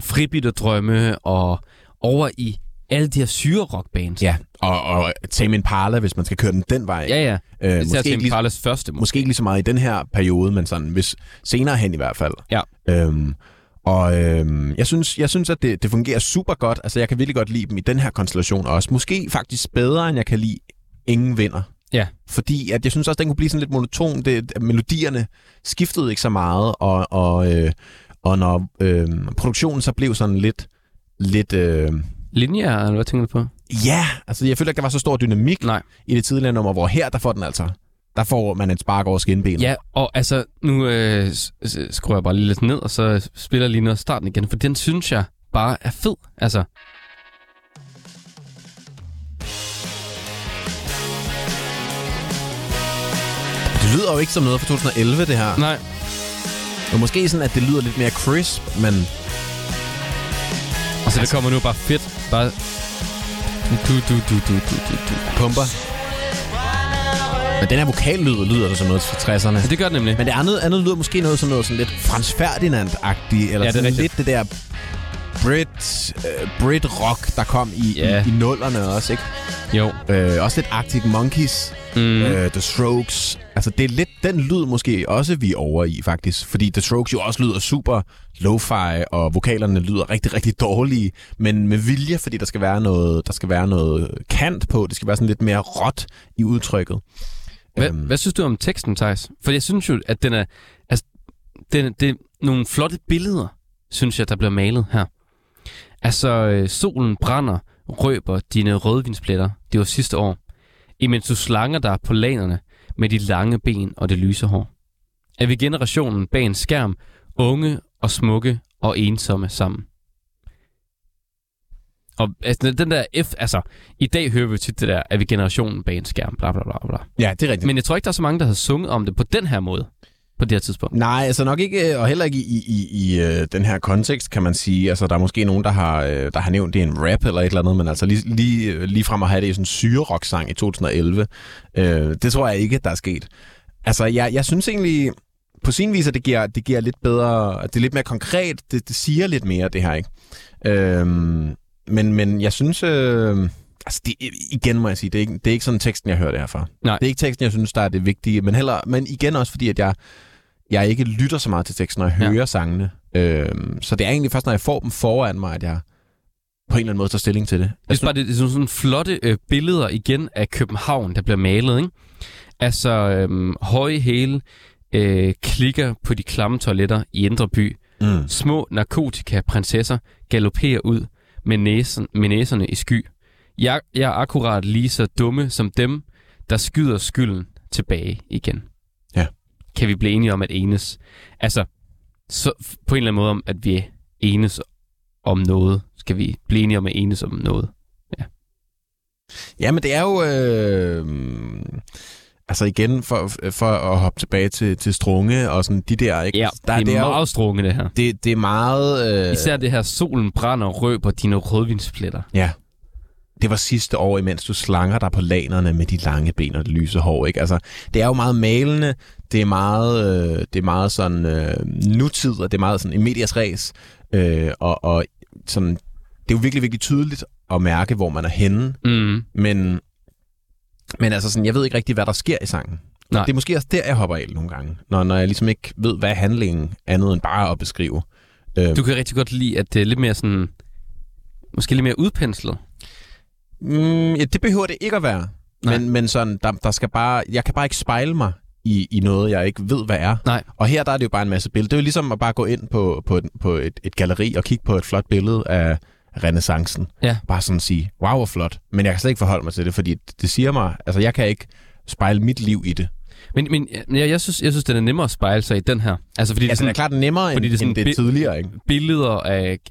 Fribitterdrømme, og over i alle de her syre rockbands. Ja, og Tame Impala, hvis man skal køre den vej. Ja. Måske Tame Impalas første. Måske ikke lige så meget i den her periode, men sådan hvis senere hen i hvert fald. Ja. Jeg synes, at det fungerer super godt. Altså, jeg kan virkelig godt lide dem i den her konstellation også. Måske faktisk bedre, end jeg kan lide Ingen Vinder. Ja. Fordi at jeg synes også, den kunne blive sådan lidt monoton. Melodierne skiftede ikke så meget, og når produktionen så blev sådan lidt linjer, eller hvad tænker du på? Ja, altså jeg føler ikke, der var så stor dynamik. Nej. I det tidligere nummer, hvor her, der får man en spark over skinbenet. Ja, og altså, nu skruer jeg bare lige lidt ned, og så spiller jeg lige noget starten igen, for den synes jeg bare er fed, altså. Det lyder jo ikke som noget fra 2011, det her. Nej. Og måske sådan, at det lyder lidt mere crisp, men... Og så altså, det kommer nu bare fedt, bare... Du. Pumper. Men den her vokallyd lyder det som noget fra 60'erne. Ja, det gør det nemlig. Men det andet lyder måske noget som noget sådan lidt Franz Ferdinand-agtigt, eller ja, sådan lidt det der Brit-rock, der kom i nullerne også, ikke? Jo. Også lidt Arctic Monkeys, The Strokes. Altså det er lidt den lyd måske også, vi er over i faktisk. Fordi The Strokes jo også lyder super lo-fi, og vokalerne lyder rigtig, rigtig dårlige. Men med vilje, fordi der skal være noget kant på. Det skal være sådan lidt mere råt i udtrykket. Hvad synes du om teksten, Thijs? For jeg synes jo, at den er... Altså, det er nogle flotte billeder, synes jeg, der bliver malet her. Altså, solen brænder, røber dine rødvinspletter. Det var sidste år. Imens du slanger dig på lanerne med de lange ben og det lyse hår. Er vi generationen bag en skærm, unge og smukke og ensomme sammen. Og altså, den der i dag hører vi tit det der, er vi generationen bag en skærm, bla bla bla bla. Ja, det er rigtigt. Men jeg tror ikke, der er så mange, der har sunget om det på den her måde, på det her tidspunkt. Nej, altså nok ikke, og heller ikke i den her kontekst, kan man sige. Altså, der er måske nogen, der har nævnt det i en rap eller et eller andet, men altså lige frem at have det i sådan en syrerock-sang i 2011, det tror jeg ikke, der er sket. Altså, jeg synes egentlig, på sin vis, at det giver lidt bedre, det er lidt mere konkret, det siger lidt mere, det her, ikke? Men jeg synes... Altså, igen må jeg sige, det er ikke sådan teksten, jeg hører det her fra. Nej. Det er ikke teksten, jeg synes, der er det vigtige, men igen også fordi, at jeg ikke lytter så meget til teksten, når jeg hører sangene. Så det er egentlig først, når jeg får dem foran mig, at jeg på en eller anden måde tager stilling til det. Jeg synes bare, det er sådan flotte billeder igen af København, der bliver malet, ikke? Altså, høje hæle klikker på de klamme toiletter i Indre By. Mm. Små narkotika-prinsesser galopperer ud med næserne i sky. Jeg er akkurat lige så dumme som dem, der skyder skylden tilbage igen. Ja. Kan vi blive enige om at enes? Altså, så på en eller anden måde om, at vi enes om noget. Skal vi blive enige om at enes om noget? Ja. Jamen, det er jo... Altså igen, for at hoppe tilbage til Strunge og sådan de der... Ikke? Ja, det er meget jo, Strunge, det her. Det er meget... Især det her, solen brænder og røber dine rødvinspletter. Ja. Det var sidste år, imens du slanger dig på lanerne med de lange ben og det lyse hår, ikke? Altså, det er jo meget malende, det er meget sådan nutid, og det er meget sådan medias res, og sådan, det er jo virkelig, virkelig tydeligt at mærke, hvor man er henne, men altså sådan, jeg ved ikke rigtig, hvad der sker i sangen. Nej. Det er måske også der, jeg hopper af nogle gange, når jeg ligesom ikke ved, hvad er handlingen andet end bare at beskrive. Du kan rigtig godt lide, at det er lidt mere sådan, måske lidt mere udpenslet. Ja, det behøver det ikke at være. Men sådan, der skal bare... Jeg kan bare ikke spejle mig i noget, jeg ikke ved, hvad er. Nej. Og her, der er det jo bare en masse billeder. Det er jo ligesom at bare gå ind på et galleri og kigge på et flot billede af renæssancen. Ja. Bare sådan sige, wow, hvor flot. Men jeg kan slet ikke forholde mig til det, fordi det siger mig... Altså, jeg kan ikke spejle mit liv i det. Men jeg synes, den er nemmere at spejle sig i den her. Altså, fordi det er klart nemmere, fordi det er end det tidligere, ikke? Billeder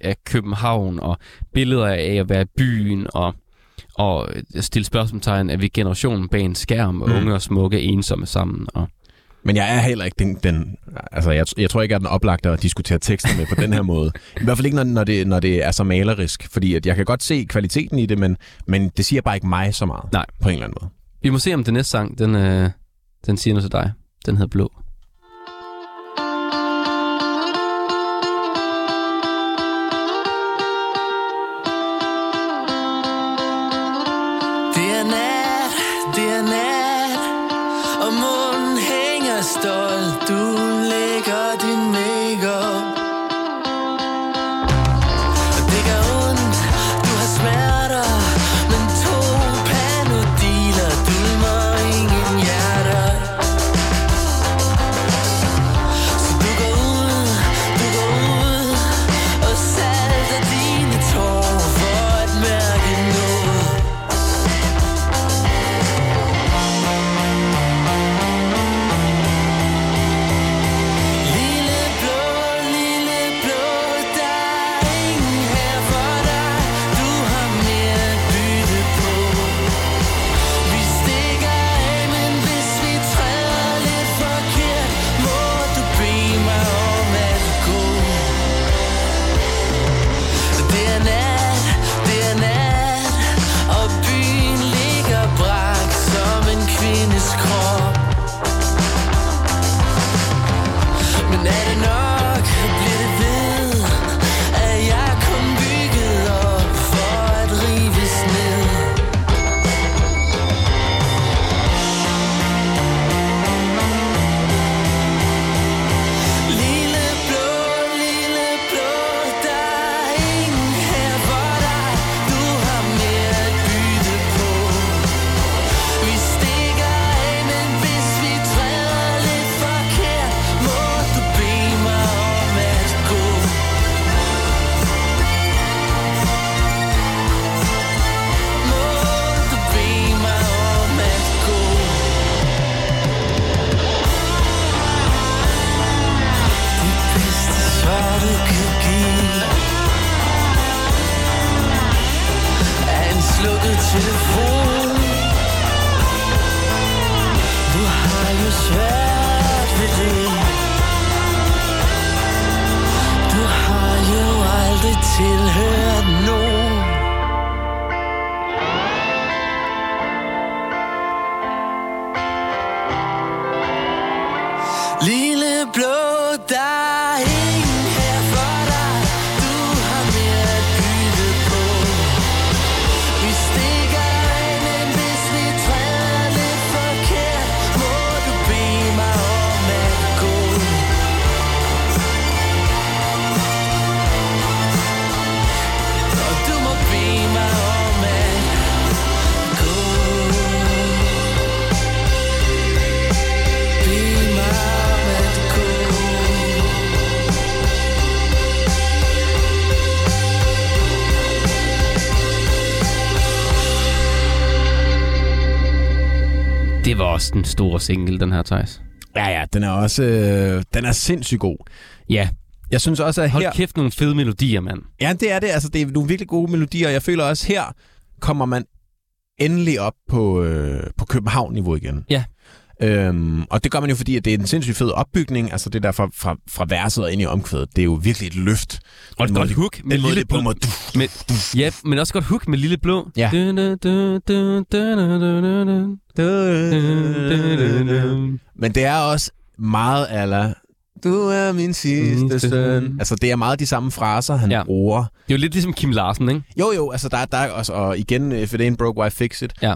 af København, og billeder af at være i byen, og stille spørgsmålstegn, er vi generationen bag en skærm, og unge og smukke ensomme sammen. Og... Men jeg er heller ikke den altså jeg tror ikke, jeg er den oplagte at diskutere tekster med på den her måde. I hvert fald ikke, når det er så malerisk, fordi at jeg kan godt se kvaliteten i det, men det siger bare ikke mig så meget. Nej. På en eller anden måde. Vi må se, om den næste sang, den siger noget til dig. Den hedder Blå. blå, der er ingen her for dig. Du har mere at byde på. Vi stikker øjnen, hvis vi træder lidt forkert. Må du bede mig om at gå. Og du må bede mig om at gå. Bede mig. Det var også den store single, den her, Thijs. Ja, den er også den er sindssygt god. Ja. Jeg synes også, at hold kæft, nogle fede melodier, mand. Ja, det er det. Altså, det er nogle virkelig gode melodier. Jeg føler også, her kommer man endelig op på, på København-niveau igen. Ja. Og det gør man jo, fordi at det er en sindssygt fed opbygning. Altså, det der fra verset og ind i omkvædet, det er jo virkelig et løft. Og et godt hook med lille blå. Ja, men også godt hook med lille blå. Ja. Men det er også meget ala du er min sidste søn. Altså, det er meget de samme fraser, han bruger. Det er jo lidt ligesom Kim Larsen, ikke? Jo, altså, der er også, og igen, if it ain't broke, why fix it. Ja.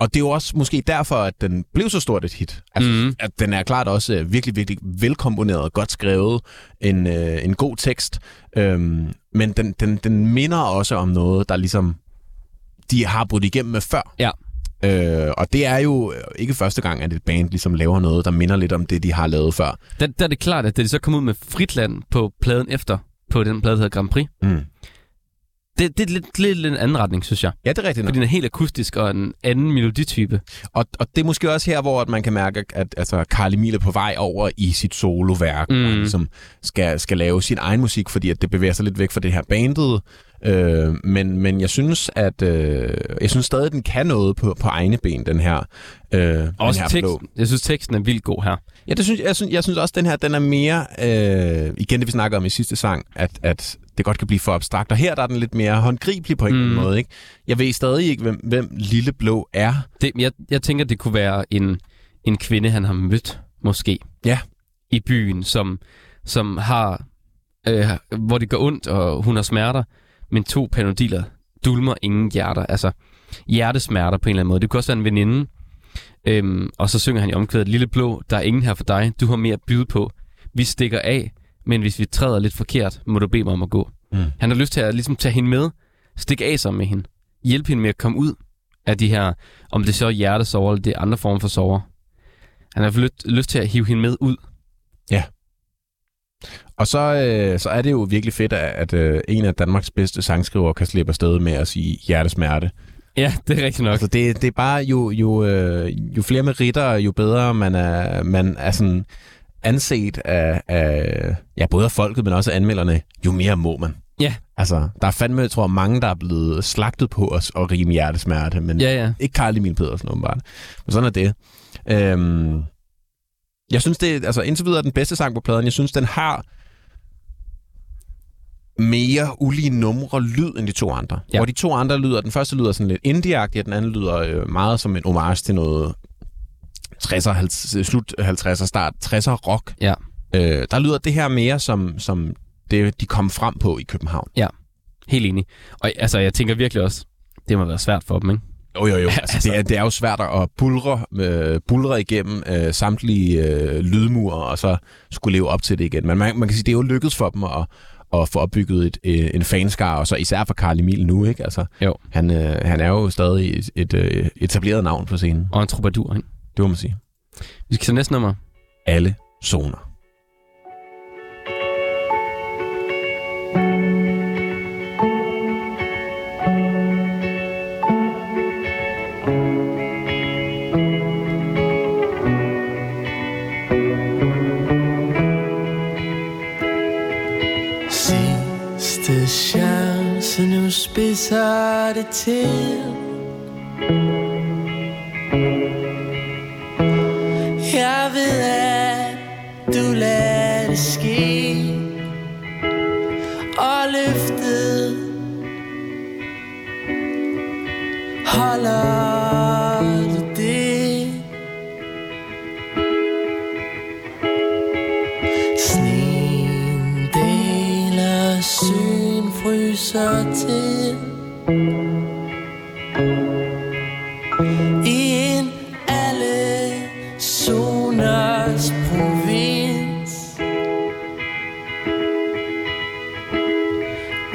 Og det er jo også måske derfor, at den blev så stort et hit. Altså, at den er klart også virkelig, virkelig velkomponeret, godt skrevet, en god tekst. Men den minder også om noget, der ligesom de har brudt igennem med før. Ja. Og det er jo ikke første gang, at et band ligesom laver noget, der minder lidt om det, de har lavet før. Der er det klart, at da de så kom ud med Fritland på pladen efter, på den plade, der hedder Grand Prix, det er lidt en anden retning, synes jeg. Ja, det er rigtigt. Fordi den er helt akustisk og en anden meloditype. Og det er måske også her, hvor man kan mærke, at altså, Carl Emil er på vej over i sit soloværk, og ligesom skal lave sin egen musik, fordi at det bevæger sig lidt væk fra det her bandet. Men jeg synes, at stadig, den kan noget på egne ben, den her. Også den her blå. Jeg synes, teksten er vildt god her. Ja, det synes jeg synes også, den her, den er mere igen det, vi snakker om i sidste sang, at det godt kan blive for abstrakt. Og her der er den lidt mere håndgribelig på en måde, ikke? Jeg ved stadig ikke, hvem Lille Blå er. Jeg tænker, det kunne være en kvinde, han har mødt, måske. Ja. I byen, som har... hvor det går ondt, og hun har smerter, men 2 panodiler dulmer ingen hjerter. Altså, hjertesmerter på en eller anden måde. Det kunne også være en veninde. Og så synger han i omkvædet, Lille Blå, der er ingen her for dig. Du har mere at byde på. Vi stikker af, men hvis vi træder lidt forkert, må du bede mig om at gå. Han har lyst til at ligesom tage hende med, stikke af sammen med hende, hjælpe hende med at komme ud af de her, om det så er hjertesover, eller det er andre former for sover. Han har lyst til at hive hende med ud. Ja. Og så er det jo virkelig fedt, at en af Danmarks bedste sangskrivere kan slippe afsted med at sige hjertesmerte. Ja, det er rigtigt nok. Altså, det er bare jo flere meritter, jo bedre man er sådan anset af ja, både af folket, men også af anmelderne, jo mere må man. Ja. Altså, der er fandme, jeg tror, mange, der er blevet slagtet på os og rime hjertesmerte, men ikke Carl Emil Petersen, åbenbart. Men sådan er det. Jeg synes, det er, altså indtil videre den bedste sang på pladen. Jeg synes, den har mere ulige numre lyd end de 2 andre. Ja. Hvor de 2 andre lyder, den første lyder sådan lidt indie-agtig, og den anden lyder meget som en homage til noget 60'er, slut 50'er, start 60'er rock. Ja. Der lyder det her mere som det, de kom frem på i København. Ja, helt enig. Og altså, jeg tænker virkelig også, det må være svært for dem, ikke? Jo. Altså, det er jo svært at buldre igennem samtlige lydmure, og så skulle leve op til det igen. Men man kan sige, det er jo lykkedes for dem at få opbygget en fanskar, og så især for Carl Emil nu, ikke? Altså, han er jo stadig et etableret navn på scenen. Og en troubadour, ikke? Det må man sige. Vi skal til næste nummer. Alle zoner. Så nu spidser det til. Jeg ved, at du lader det ske, og løftet holder du det. slår til i en alle zoners provins,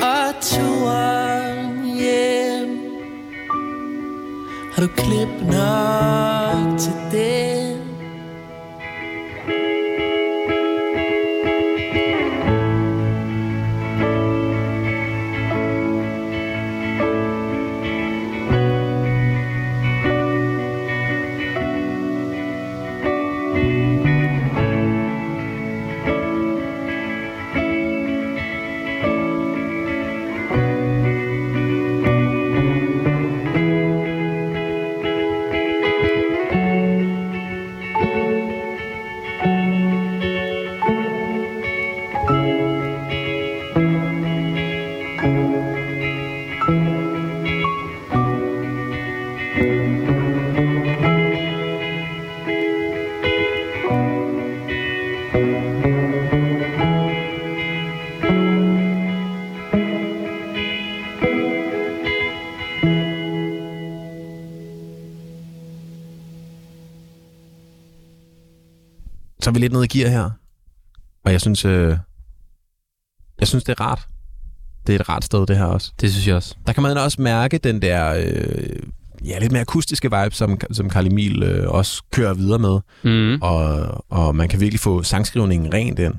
og turen hjem har du klip nok til det. Så er vi lidt nede i gear her, og jeg synes det er rart. Det er et rart sted, det her også. Det synes jeg også. Der kan man også mærke den der lidt mere akustiske vibe, som Carl Emil også kører videre med, og man kan virkelig få sangskrivningen rent ind.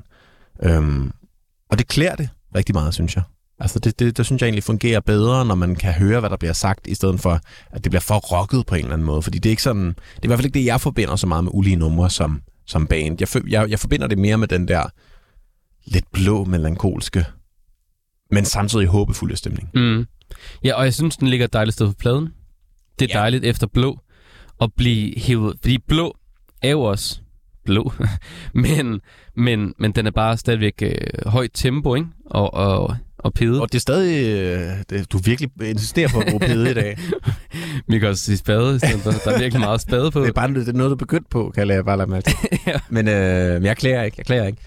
Og det klæder det rigtig meget, synes jeg. Altså det der synes jeg egentlig fungerer bedre, når man kan høre, hvad der bliver sagt, i stedet for at det bliver for rocket på en eller anden måde, fordi det er ikke sådan. Det er i hvert fald ikke det, jeg forbinder så meget med Ulige Numre som band. Jeg forbinder det mere med den der lidt blå, melankolske, men samtidig håbefulde stemning. Mm. Ja, og jeg synes, den ligger et dejligt sted på pladen. Det er dejligt efter blå at blive hævet, fordi blå er jo også blå, men den er bare stadigvæk højt tempo, ikke? Og pede. Og det er stadig... du virkelig insisterer på at bruge pede i dag. Vi kan også sige spade. Der er virkelig meget spade på. Det er bare noget, du begyndt på, kan jeg bare lade mig. Ja. Men jeg klager ikke.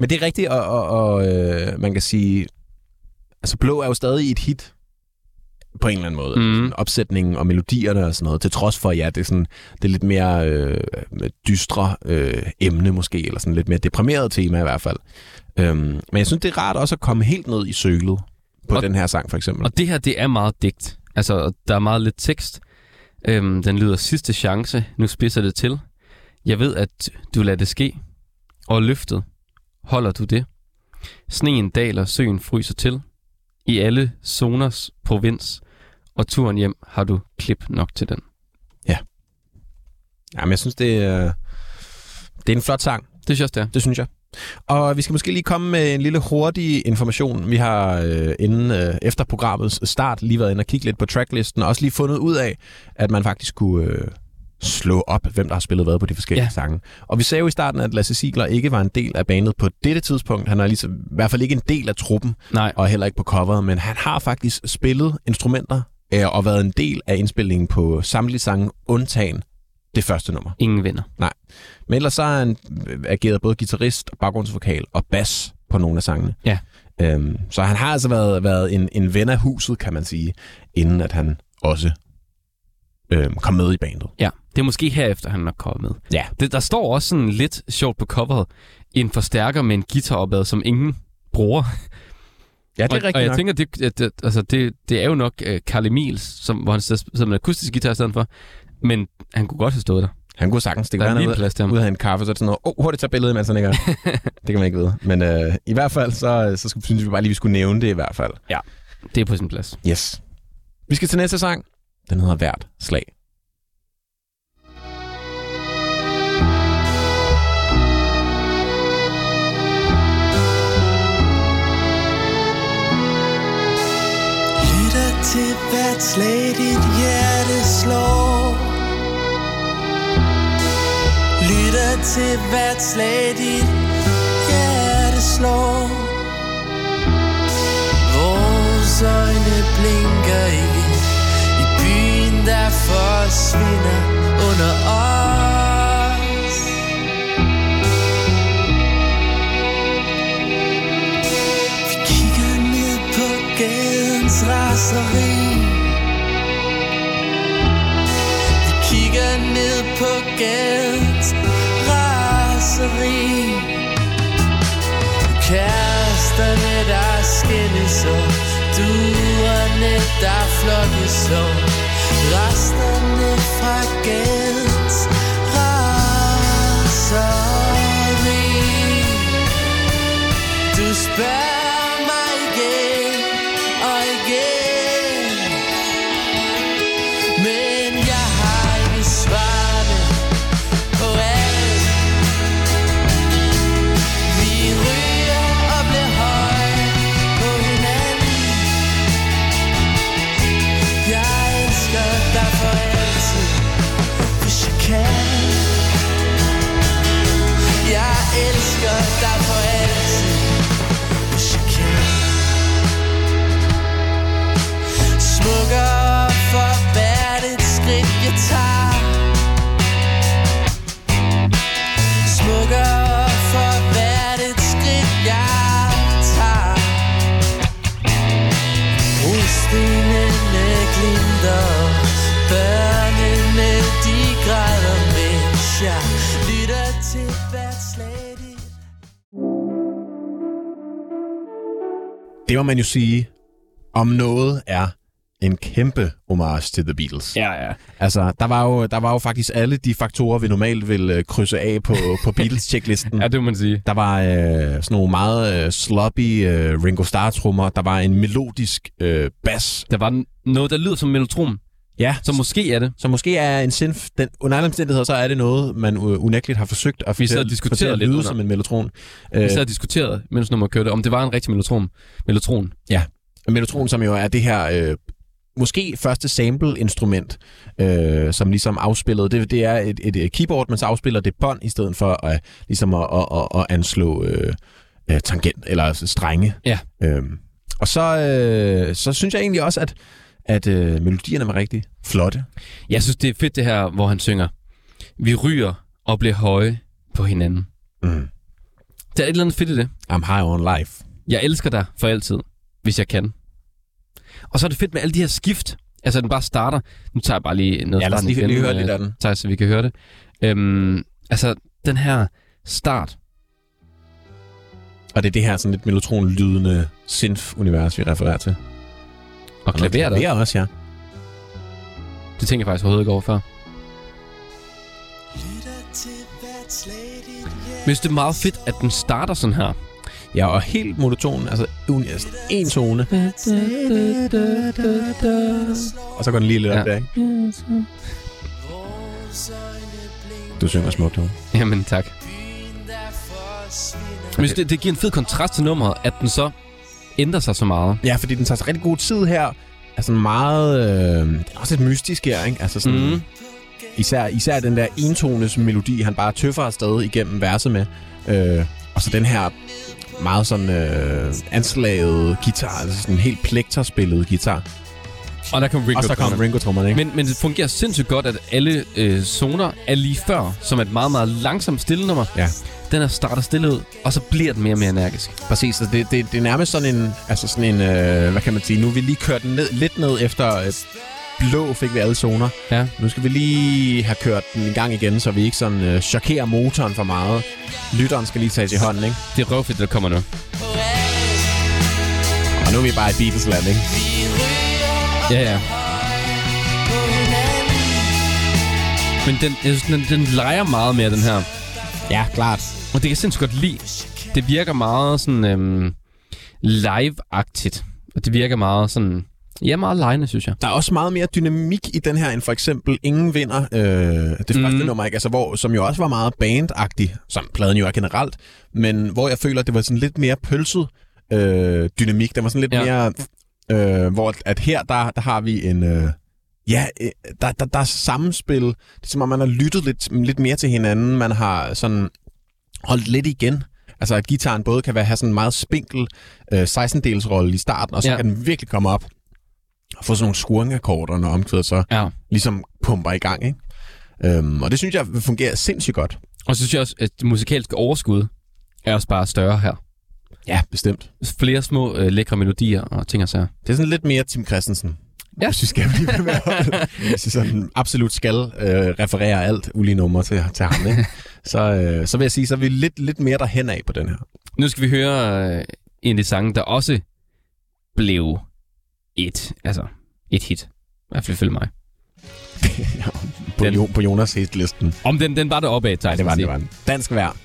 Men det er rigtigt, og man kan sige... Altså, blå er jo stadig et hit på en eller anden måde. Mm. Opsætningen og melodierne og sådan noget. Til trods for, ja, det er lidt mere dystre emne måske, eller sådan lidt mere deprimeret tema i hvert fald. Men jeg synes, det er rart også at komme helt ned i sølet på den her sang, for eksempel. Og det her, det er meget digt. Altså, der er meget lidt tekst. Den lyder sidste chance. Nu spidser det til. Jeg ved, at du lader det ske. Og løftet. Holder du det? Sneen daler, søen fryser til. I alle zoners provins. Og turen hjem har du klip nok til den. Ja. Jamen, jeg synes, det er en flot sang. Det synes jeg også. Det synes jeg. Og vi skal måske lige komme med en lille hurtig information. Vi har efter programmets start lige været inde og kigge lidt på tracklisten, og også lige fundet ud af, at man faktisk kunne slå op, hvem der har spillet hvad på de forskellige sange. Og vi sagde jo i starten, at Lasse Sieler ikke var en del af bandet på dette tidspunkt. Han er ligesom, i hvert fald ikke en del af truppen, og heller ikke på coveret, men han har faktisk spillet instrumenter og været en del af indspillingen på samtlige sange, undtagen det første nummer. Ingen vinder. Nej. Men ellers så har han ageret både guitarist, baggrundsvokal og bas på nogle af sangene. Ja. Så han har altså været en ven af huset, kan man sige, inden at han også kom med i bandet. Ja, det er måske herefter, han nok kommer med. Ja. Der står også sådan lidt sjovt på coveret, en forstærker med en guitaropad, som ingen bruger. Ja, det er rigtigt nok. Og jeg tænker, det er jo nok Carl Emil, hvor han sidder som en akustisk guitar i stedet for. Men han kunne godt have stået der. Han kunne sagtens stikke ud af en kaffe, så er det sådan noget, hurtigt tage billedet, mens han ikke er. Det kan man ikke vide. Men i hvert fald, så synes vi bare lige, vi skulle nævne det i hvert fald. Ja, det er på sin plads. Yes. Vi skal til næste sang. Den hedder Hvert Slag. Lytter til hvert slag, dit hjerte slår. Lytter til hvert slag, dit hjerte slår. Vores øjne blinker ikke i byen, der forsvinder under os. Vi kigger ned på gæds raseri. Kæresterne, der skilles, og duerne, der flokkes, og resterne fra gæds raseri. Du spørger mig igen og igen, men jeg har ikke svarene på alt. Vi ryger og bliver høje på hinanden. Jeg elsker dig for altid, hvis jeg kan. Jeg elsker dig for altid. Smukker for hvert et skridt jeg tager. Smukker for hvert et skridt jeg tager. Rostenene glinter, børnene de græder, mens jeg lytter til hvert slag. Det må man jo sige, om noget er en kæmpe homage til The Beatles. Ja, ja. Altså, der var jo faktisk alle de faktorer, vi normalt vil krydse af på Beatles-checklisten. Ja, det må man sige. Der var sådan nogle meget sloppy Ringo Starr-trummer. Der var en melodisk bass. Der var noget, der lyder som melotron. Ja. Så måske er det. Så måske er en synth. Den, under alle omstændigheder, så er det noget, man unægteligt har forsøgt at fortælle lyde som en melotron. Vi sad og diskuterede, mens man kørte, om det var en rigtig melotron. Melotron. Ja. Melotron, som jo er det her... måske første sample-instrument, som ligesom afspillede. Det er et keyboard, men så afspiller det bånd, i stedet for ligesom at anslå tangent eller strenge. Ja. Og så synes jeg egentlig også, at melodierne var rigtig flotte. Jeg synes, det er fedt det her, hvor han synger. Vi ryger og bliver høje på hinanden. Mm. Der er et eller andet fedt i det. I'm high on life. Jeg elsker dig for altid, hvis jeg kan. Og så er det fedt med alle de her skift. Altså, den bare starter. Nu tager jeg bare lige noget. Ja, lad os lige høre lidt af den. Tager, så vi kan høre det. Altså, den her start. Og det er det her sådan lidt melotron-lydende synth-univers, vi refererer til. Og klaver også, ja. Det tænker jeg faktisk overhovedet ikke over før. Men det er meget fedt, at den starter sådan her. Ja, og helt monoton, altså en tone. Og så går den lige lidt op der, ikke? Du synger smukt, hun. Jamen, tak. Men det giver en fed kontrast til nummeret, at den så ændrer sig så meget. Ja, fordi den tager så rigtig god tid her. Altså meget... det er også lidt mystisk her, ikke? Altså sådan... Mm. Især den der entones melodi, han bare tøffer afsted igennem verset med. Og så den her... meget sådan anslaget guitar, altså sådan en helt plekterspillet guitar. Og der kom Ringo-trommerne, ikke? Men det fungerer sindssygt godt, at alle zoner er lige før, som et meget, meget langsomt stille nummer. Ja. Den her starter stille ud, og så bliver den mere og mere energisk. Præcis, så det er nærmest sådan en hvad kan man sige, nu vi lige kørt den lidt ned efter blå fik vi alle zoner. Ja. Nu skal vi lige have kørt den en gang igen, så vi ikke sådan chokerer motoren for meget. Lytteren skal lige tages i hånden, ikke? Det er røvfedt, der kommer nu. Og nu er vi bare i Beatles-land, ikke? Ja, ja. Men den leger meget mere, den her. Ja, klart. Og det kan sindssygt godt lide. Det virker meget sådan live-agtigt. Og det virker meget sådan... Ja, meget lejende, synes jeg. Der er også meget mere dynamik i den her, end for eksempel Ingen Vinder, det første nummer, ikke? Altså, hvor, som jo også var meget bandagtig, som pladen jo er generelt, men hvor jeg føler, det var sådan lidt mere pølset dynamik. Der var sådan lidt mere, hvor at her, der har vi en... der er samspil. Det er som om, man har lyttet lidt mere til hinanden. Man har sådan holdt lidt igen. Altså, at guitaren både kan have sådan en meget spinkel 16-delsrolle i starten, og så kan den virkelig komme op og få sådan nogle skurringakkorder, når omkvædet så ligesom pumper i gang, ikke? Og det synes jeg fungerer sindssygt godt. Og så synes jeg også, at det musikalske overskud er også bare større her. Ja, bestemt. Flere små lækre melodier og ting og sager. Det er sådan lidt mere Tim Christensen. Ja. Jeg synes, jeg bliver med holdet. Jeg synes, han absolut skal referere alt Ulige Numre til ham. Ikke? Så vil jeg sige, så er vi lidt mere derhen af på den her. Nu skal vi høre en af de sange, der også blev et hit. I hvert fald følge mig. På Jonas hitlisten. Om den var der opad. Nej, det var den. Dansk vejr.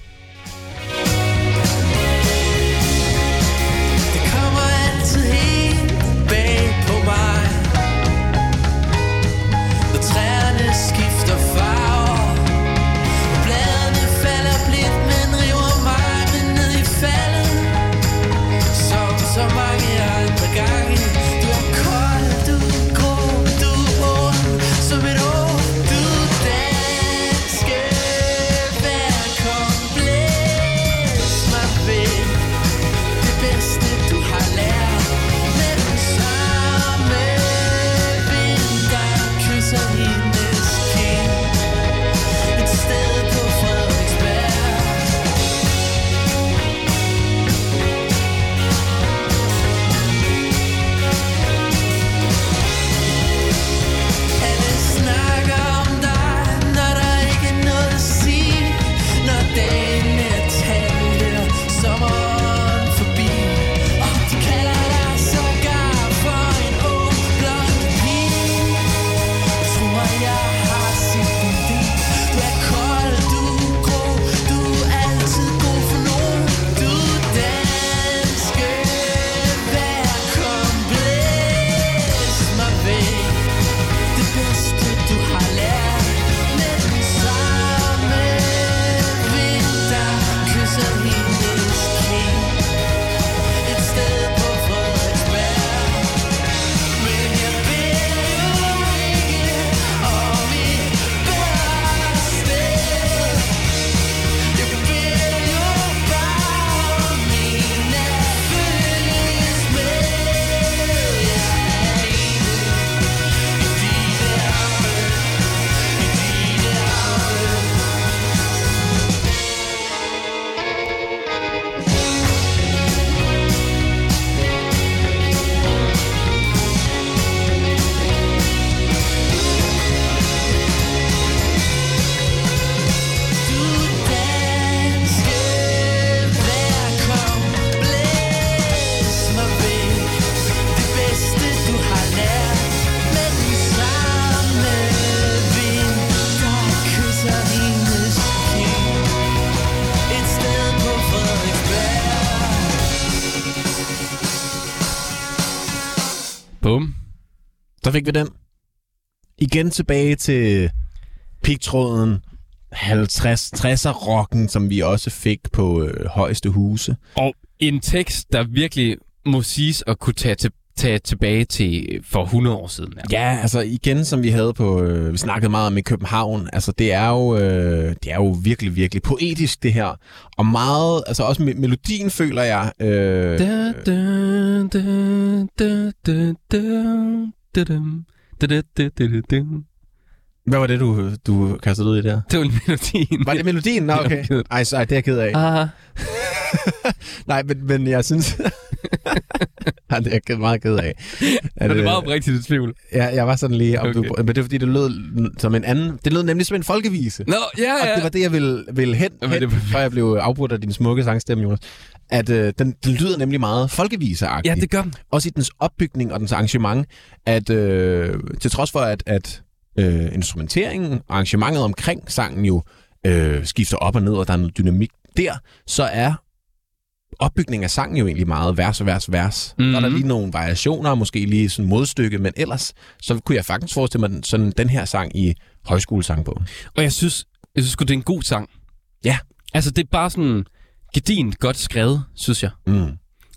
Så fik vi den. Igen tilbage til pigtråden 50-60'er rocken, som vi også fik på højeste huse. Og en tekst, der virkelig må siges at kunne tage tilbage til for 100 år siden. Ja, altså igen, som vi havde på... vi snakkede meget om i København. Altså det er jo virkelig, virkelig poetisk, det her. Og meget... Altså også melodien, føler jeg... Da, da, da, da, da, da. Hvad var det, du kastede ud i der? Det var melodien. Var det melodien? Nå, okay. Ej, så det er jeg ked af. Aha. Nej, men jeg synes... Ej, det er jeg meget ked af. At, det var oprigtigt i tvivl. Ja, jeg var sådan lige... Okay. Men det var, fordi det lød som en anden... Det lød nemlig som en folkevise. Nå, ja. Og det var det, jeg ville hen før jeg blev afbrudt af din smukke sangstemme, Jonas. At den lyder nemlig meget folkeviseagtig. Ja, det gør den. Også i dens opbygning og dens arrangement, at til trods for, at instrumenteringen og arrangementet omkring sangen jo skifter op og ned, og der er noget dynamik der, så er opbygningen af sangen jo egentlig meget vers og vers, vers. Mm-hmm. Der er der lige nogle variationer, måske lige sådan modstykke, men ellers, så kunne jeg faktisk forestille mig sådan den her sang i højskolesangbogen. Og jeg synes det er en god sang. Ja. Altså, det er bare sådan... Gedint godt skrevet, synes jeg. Mm.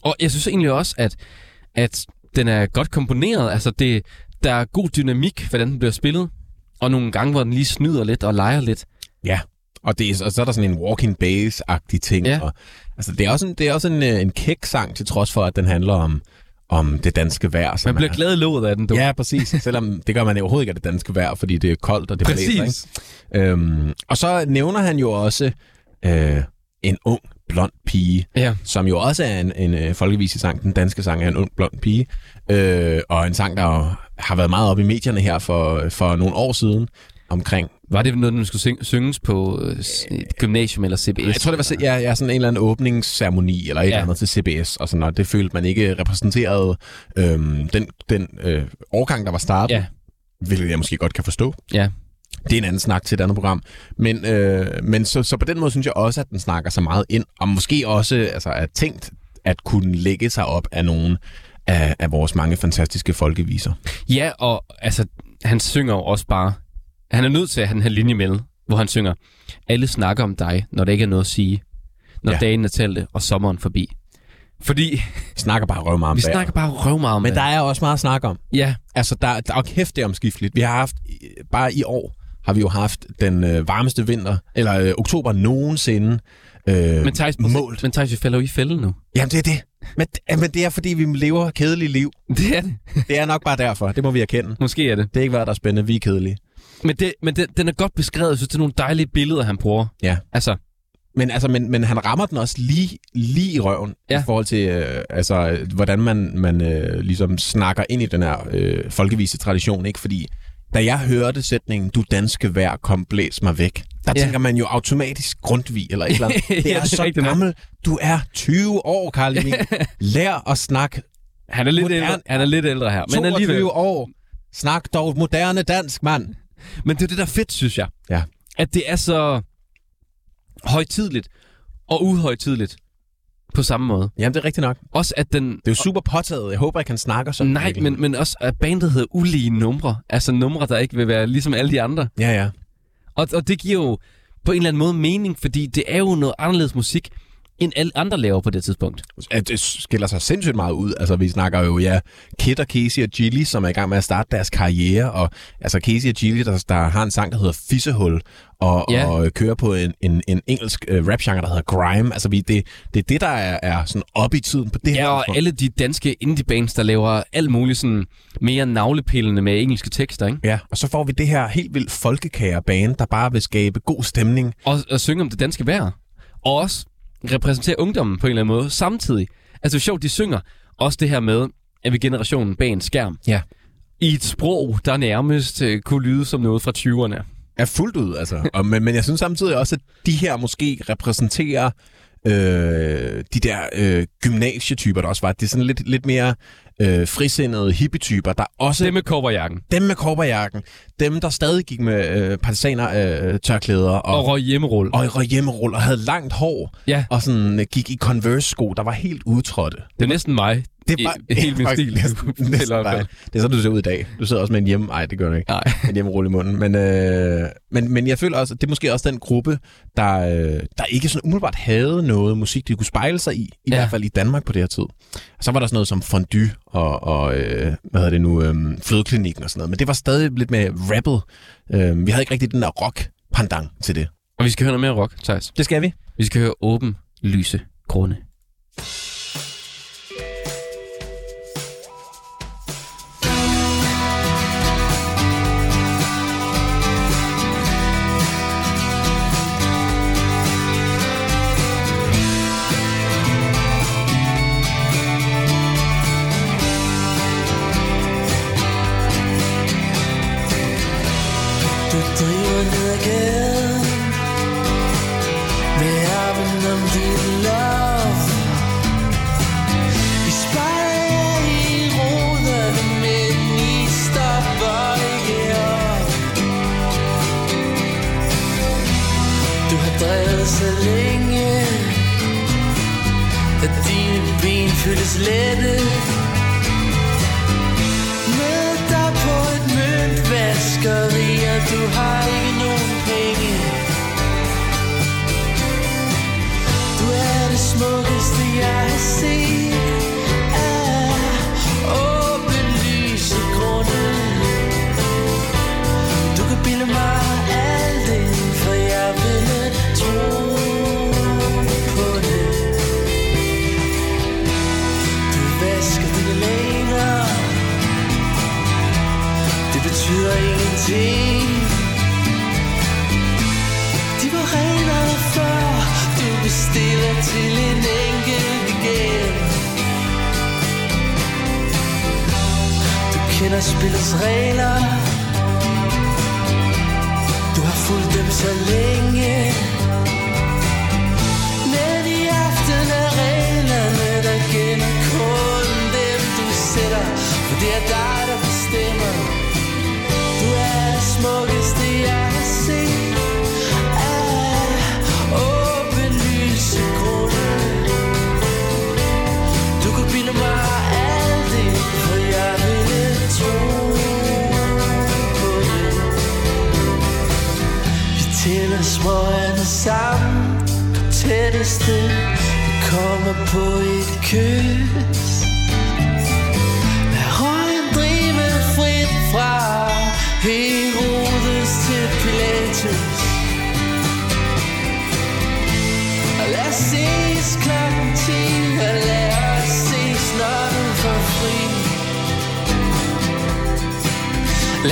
Og jeg synes egentlig også, at den er godt komponeret. Altså, der er god dynamik, hvordan den bliver spillet. Og nogle gange, hvor den lige snyder lidt og leger lidt. Ja, og så er der sådan en walking bass-agtig ting. Ja. Og, altså, det er også en kæk-sang, til trods for, at den handler om det danske vejr. Man bliver glad i låget af den, du. Ja, præcis. Selvom det gør man overhovedet ikke af det danske vejr, fordi det er koldt og det blæser. Ikke? Og så nævner han jo også... en ung, blond pige, ja. Som jo også er en folkevisesang. Den danske sang er en ung, blond pige. Og en sang, der har været meget oppe i medierne her for nogle år siden omkring. Var det noget, der skulle synges på gymnasium eller CBS? Jeg tror, det var sådan en eller anden åbningsceremoni eller et eller andet til CBS, og sådan noget. Det følte man ikke repræsenterede den årgang, der var startet, hvilket jeg måske godt kan forstå. Ja. Det er en anden snak til et andet program. Men så på den måde synes jeg også, at den snakker så meget ind, og måske også altså, er tænkt at kunne lægge sig op af nogle af vores mange fantastiske folkeviser. Ja, og altså, han synger jo også bare... Han er nødt til at have den her linje med, hvor han synger, alle snakker om dig, når der ikke er noget at sige, når dagen er tælte og sommeren forbi. Fordi... Vi snakker bare røv meget om det. Men der er også meget at snakke om. Ja. Altså, der er kæft, det er omskifteligt. Vi har haft, bare i år, har vi jo haft den varmeste vinter, eller oktober nogensinde målt. Men Thijs, vi falder jo i fælden nu. Jamen, det er det. Men det er, fordi vi lever kedelige liv. Det er det. Det er nok bare derfor. Det må vi erkende. Måske er det. Det er ikke hvad der er spændende. Vi er kedelige. Men den er godt beskrevet. Jeg synes, det er nogle dejlige billeder, han bruger. Ja. Altså. Men han rammer den også lige i røven i forhold til, hvordan man ligesom snakker ind i den her folkevise tradition, ikke? Fordi da jeg hørte sætningen, du danske vejr, kom blæs mig væk, der tænker man jo automatisk Grundtvig eller et eller andet. Det er, det er så gammel. Du er 20 år, Carl Emil. Lær at snakke. Han er lidt ældre, her. Men 22 alligevel. År. Snak dog moderne dansk, mand. Men det er det, der er fedt, synes jeg. Ja. At det er så højtidligt og uhøjtidligt på samme måde. Jamen, det er rigtigt nok. Også at den... Det er jo super påtaget. Jeg håber, at han snakker sådan. Nej, men også at bandet hedder Ulige Numre. Altså numre, der ikke vil være ligesom alle de andre. Ja. Og det giver jo på en eller anden måde mening, fordi det er jo noget anderledes musik, end alle andre laver på det tidspunkt. Det skiller sig sindssygt meget ud. Altså, vi snakker jo, Kid og Casey og Gilly, som er i gang med at starte deres karriere, og altså Casey og Gilly, der har en sang, der hedder Fissehul, og kører på en engelsk rapgenre, der hedder grime. Altså, det er det, der er sådan op i tiden på det her. Ja, og alle de danske indie-bands, der laver alt muligt sådan mere navlepillende med engelske tekster, ikke? Ja, og så får vi det her helt vildt folkekære band, der bare vil skabe god stemning. Og synge om det danske vejr. Og også repræsenterer ungdommen på en eller anden måde samtidig. Altså, det er sjovt, de synger også det her med, at vi generationen bag en skærm. Ja. I et sprog, der nærmest kunne lyde som noget fra 20'erne. Ja, fuldt ud, altså. Men jeg synes samtidig også, at de her måske repræsenterer de der gymnasietyper, der også var. Det er sådan lidt mere frisindede hippietyper, der også... Dem med korperjakken. Dem, der stadig gik med partisaner-tørklæder. Og røg hjemmerul. Og havde langt hår. Ja. Og sådan gik i Converse-sko, der var helt udtrådte. Det er næsten mig. Det var helt min stil. Det er sådan, du ser ud i dag. Du sidder også med en hjemme... Ej, det gør du ikke. Nej. En hjemmerulle i munden. Men jeg føler også, at det er måske også den gruppe, der ikke sådan umiddelbart havde noget musik, de kunne spejle sig i. I hvert fald i Danmark på det her tid. Og så var der sådan noget som fondue og hvad hedder det nu, flødeklinikken og sådan noget. Men det var stadig lidt mere rappet. Vi havde ikke rigtig den der rock-pandang til det. Og vi skal høre noget mere rock, Thijs. Det skal vi. Vi skal høre Åben, lyse grunde. Stiller til en enkelt igen. kender spillets regler. Du har fulgt dem så længe. Men i aften er reglerne, der gælder kun dem du sætter. For det er dig, der bestemmer. Du er det smukkeste jeg har set. Af åben lysegrunde. Du kan bilde mig alt det, for jeg ville tro på det. Vi tæller smøgerne sammen på tætteste. Vi kommer på et kys. Lad røgen drive frit fra Herodes til Pilatus. Og lad os ses klokken 10, og lad os ses når du får fri.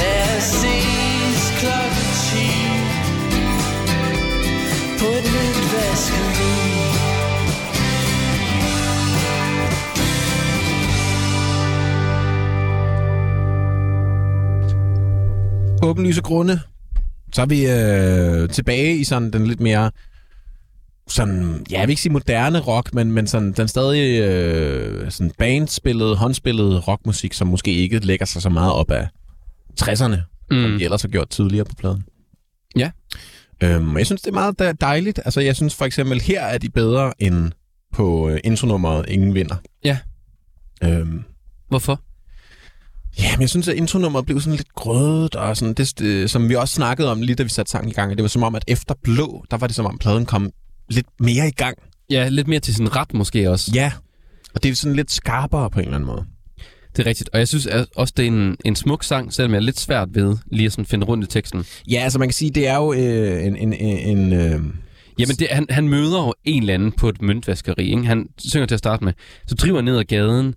Lad os ses klokken 10 på et nyt vaskeri. Åbenlyse grunde. Så er vi tilbage i sådan den lidt mere sådan, ja, jeg vil ikke sige moderne rock, men sådan den stadig sådan bandspillede, håndspillede rockmusik, som måske ikke lægger sig så meget op af 60'erne, som de ellers har gjort tidligere på pladen. Ja. Og jeg synes, det er meget dejligt. Altså, jeg synes for eksempel, her er de bedre end på intronummeret Ingen Vinder. Ja. Hvorfor? Ja, men jeg synes, at intronummeret blev sådan lidt grødet, og sådan det, som vi også snakkede om lige da vi satte sangen i gang, det var som om, at efter Blå, der var det som om, pladen kom lidt mere i gang. Ja, lidt mere til sådan ret måske også. Ja, og det er sådan lidt skarpere på en eller anden måde. Det er rigtigt, og jeg synes også, det er en smuk sang, selvom jeg er lidt svært ved lige at sådan finde rundt i teksten. Ja, altså man kan sige, det er jo Jamen, han møder jo en eller anden på et møntvaskeri, ikke? Han synger til at starte med, så driver ned ad gaden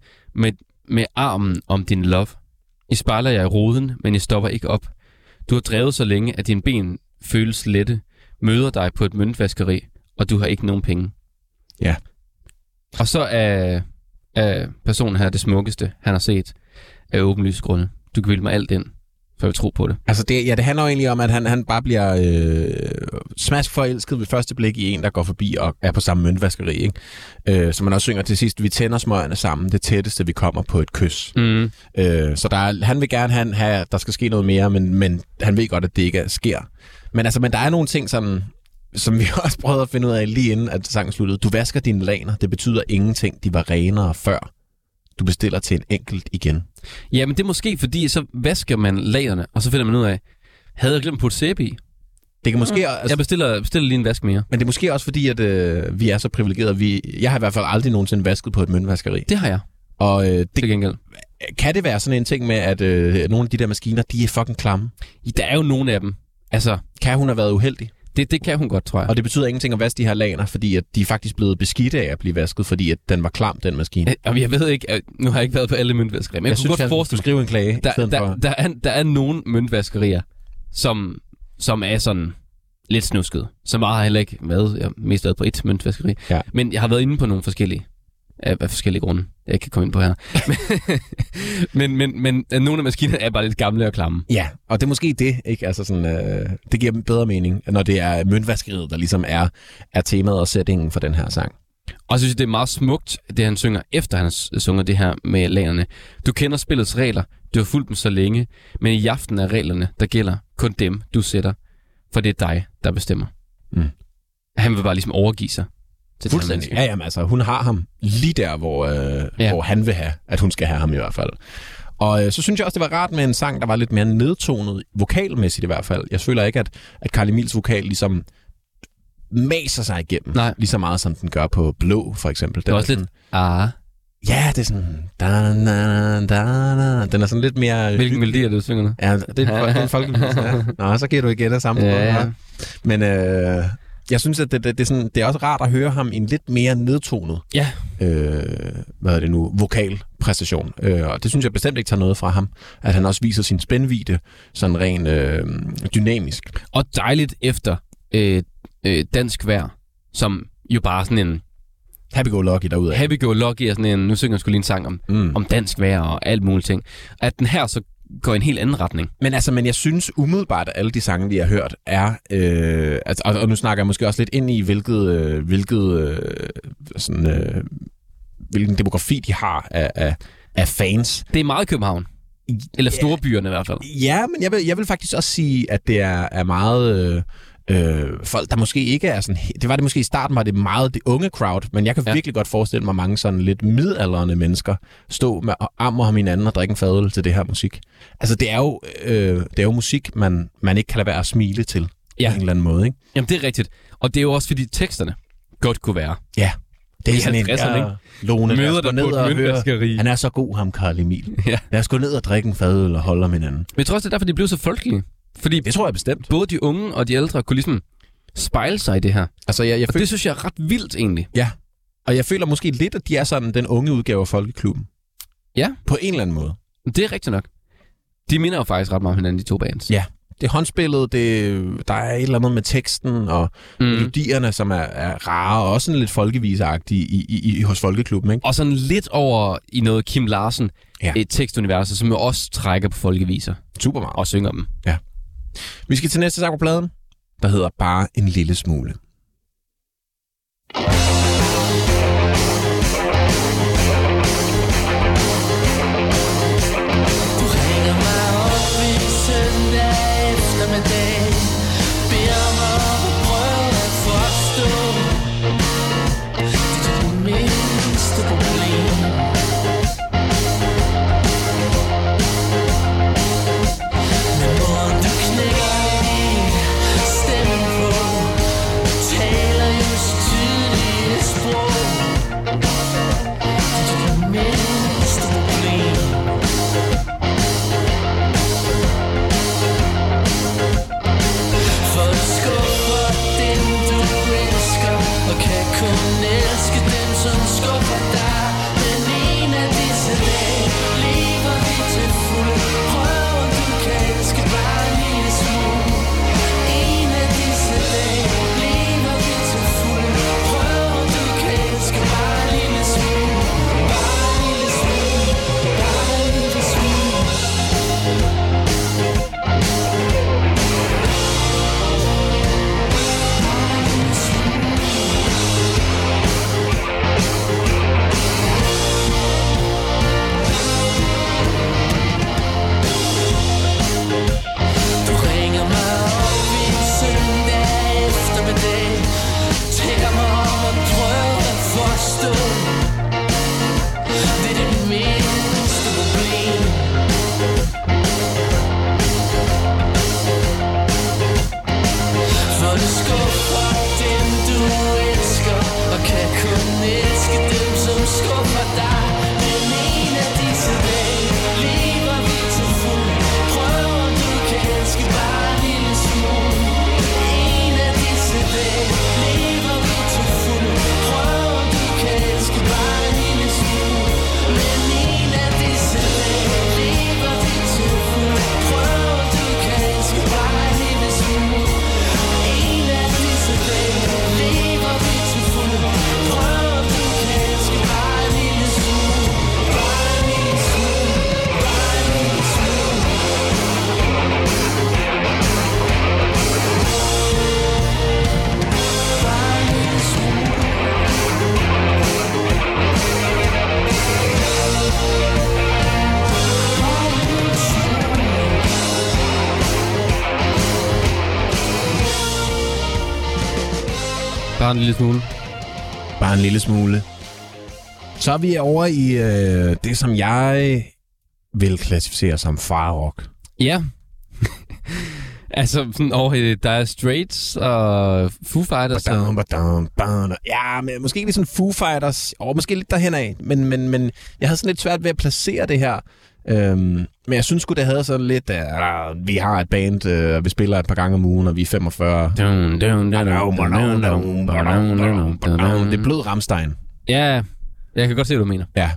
med armen om din love. I spejler jeg i roden, men I stopper ikke op. Du har drevet så længe, at dine ben føles lette, møder dig på et møntvaskeri, og du har ikke nogen penge. Ja. Og så er personen her det smukkeste, han har set, af åbenlyse grunde. Du kan vilde mig alt ind, for jeg vil tro på det. Altså, det handler jo egentlig om, at han bare bliver smaskforelsket ved første blik i en, der går forbi og er på samme møntvaskeri, ikke? Så man også synger til sidst, vi tænder smøgerne sammen, det tætteste vi kommer på et kys. Mm. Så han vil gerne have, der skal ske noget mere, men han ved godt, at det ikke sker. Men altså, der er nogle ting, som vi også prøvede at finde ud af lige inden, at sangen sluttede. Du vasker dine laner, det betyder ingenting, de var renere før. Du bestiller til en enkelt igen. Ja, men det er måske, fordi så vasker man lagerne, og så finder man ud af, havde jeg glemt at putte sæbe i? Det kan måske også... Jeg bestiller lige en vask mere. Men det er måske også fordi, at vi er så privilegerede. Jeg har i hvert fald aldrig nogensinde vasket på et møntvaskeri. Det har jeg. Og kan det være sådan en ting med, at nogle af de der maskiner, de er fucking klamme? Der er jo nogle af dem. Altså, kan hun have været uheldig? Det kan hun godt, tror jeg. Og det betyder ingenting at vaske de her laner, fordi at de er faktisk blevet beskidte af at blive vasket, fordi at den var klam, den maskine. Og jeg ved ikke, nu har jeg ikke været på alle møntvaskerier, men jeg kunne godt forestille mig at skrive en klage. Der er nogle møntvaskerier, som er sådan lidt snusket. Så meget har jeg heller ikke været. Jeg har mest været på ét møntvaskeri. Ja. Men jeg har været inde på nogle forskellige, af forskellige grunde. Jeg kan komme ind på her. men nogle af maskinerne er bare lidt gamle og klamme. Ja, og det er måske det, ikke? Altså sådan, det giver dem bedre mening, når det er møntvaskeriet, der ligesom er temaet og sætningen for den her sang. Og så synes jeg, det er meget smukt, det han synger, efter han har sunget det her med lagerne. Du kender spillets regler, du har fulgt dem så længe, men i aften er reglerne, der gælder kun dem, du sætter, for det er dig, der bestemmer. Mm. Han vil bare ligesom overgive sig. Fuldstændig. Ja, jamen, altså, hun har ham lige der, hvor han vil have, at hun skal have ham i hvert fald. Og så synes jeg også, det var rart med en sang, der var lidt mere nedtonet, vokalmæssigt i hvert fald. Jeg føler ikke, at Carl Emils vokal ligesom maser sig igennem. Nej. Lige så meget, som den gør på Blå, for eksempel. Den det er også sådan, lidt... Ja, det er sådan... Da, da, da, da. Den er sådan lidt mere... Hvilken melodi er det, du synger nu? Ja, det er en folkeklubben. Ja. Nå, så giver du igen af samme måde. Men... Jeg synes, at det er også rart at høre ham i en lidt mere nedtonet vokalpræstation. Og det synes jeg bestemt ikke tager noget fra ham. At han også viser sin spændvidde sådan rent dynamisk. Og dejligt efter dansk vejr, som jo bare er sådan en... Happy-go-lucky derudad. Happy-go-lucky er sådan en... Nu synger jeg sgu lige en sang om dansk vejr og alt muligt ting. At den her så går i en helt anden retning. Men altså, men jeg synes umiddelbart, at alle de sange, vi har hørt, er... og nu snakker jeg måske også lidt ind i, hvilken demografi de har af fans. Det er meget København. Eller store byerne i hvert fald. Ja, men jeg vil faktisk også sige, at det er meget... folk, der måske ikke er sådan... Det måske i starten, var det meget det unge crowd, men jeg kan virkelig godt forestille mig mange sådan lidt midaldrende mennesker stå med armer om hinanden og drikke en fadøl til det her musik. Altså, det er jo musik, man ikke kan lade være at smile til på en eller anden måde, ikke? Jamen, det er rigtigt. Og det er jo også, fordi teksterne godt kunne være. Ja. Det er sådan en, Lone, møder der ned og hører, han er så god, ham Carl Emil. Ja. Lad os gå ned og drikke en fadøl og holde om hinanden. Men jeg tror også, det er derfor, de blev så folkelige. Fordi det tror jeg bestemt. Både de unge og de ældre kunne ligesom spejle sig i det her. Altså, jeg føler, det synes jeg er ret vildt egentlig. Ja, og jeg føler måske lidt, at de er sådan den unge udgave af Folkeklubben. Ja. På en eller anden måde. Det er rigtigt nok. De minder jo faktisk ret meget om hinanden, de to bands. Ja, det er håndspillet, der er et eller andet med teksten og melodierne, som er rare og også sådan lidt folkeviseagtige hos Folkeklubben. Ikke? Og sådan lidt over i noget Kim Larsen, et tekstunivers, som jo også trækker på folkeviser. Super meget. Og synger dem. Ja. Vi skal til næste sang på pladen, der hedder Bare en lille smule. Du ringer mig op i søndag eftermiddag, beder mig op og prøver at forstå. Det er det mindste problem. Bare en lille smule. Bare en lille smule. Så er vi over i det, som jeg vil klassificere som farrock. Ja. Altså sådan over i Dire Straits og Foo Fighters. Ja, men måske ikke sådan Foo Fighters. Og måske lidt derhen af. Men jeg havde sådan lidt svært ved at placere det her. Men jeg synes sgu, det havde sådan lidt, vi har et band, vi spiller et par gange om ugen, og vi er 45. Det er blød Rammstein. Ja, jeg kan godt se, hvad du mener. Ja.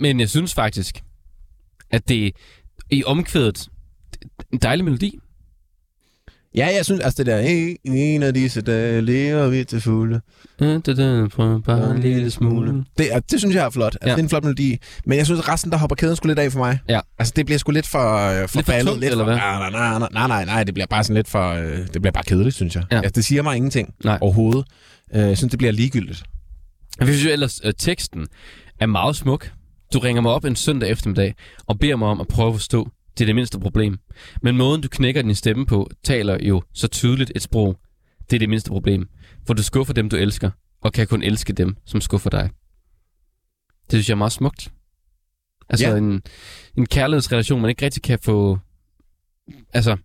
Men jeg synes faktisk, at det i omkvædet, en dejlig melodi. Ja, jeg synes, altså det der, en af disse dage lever vi til fulde. Ja, det der, prøv bare en lille smule. Det synes jeg er flot. Altså, ja. Det er en flot melodi. Men jeg synes, resten, der hopper kæden sgu lidt af for mig. Ja. Altså, det bliver sgu lidt for ballet. Lidt for, nej, det bliver bare sådan lidt for... det bliver bare kedeligt, synes jeg. Ja. Altså, det siger mig ingenting overhovedet. Jeg synes, det bliver ligegyldigt. Jeg synes jo ellers, teksten er meget smuk. Du ringer mig op en søndag eftermiddag og beder mig om at prøve at forstå. Det er det mindste problem. Men måden, du knækker din stemme på, taler jo så tydeligt et sprog. Det er det mindste problem. For du skuffer dem, du elsker, og kan kun elske dem, som skuffer dig. Det synes jeg er meget smukt. Altså en kærlighedsrelation, man ikke rigtig kan få... Altså,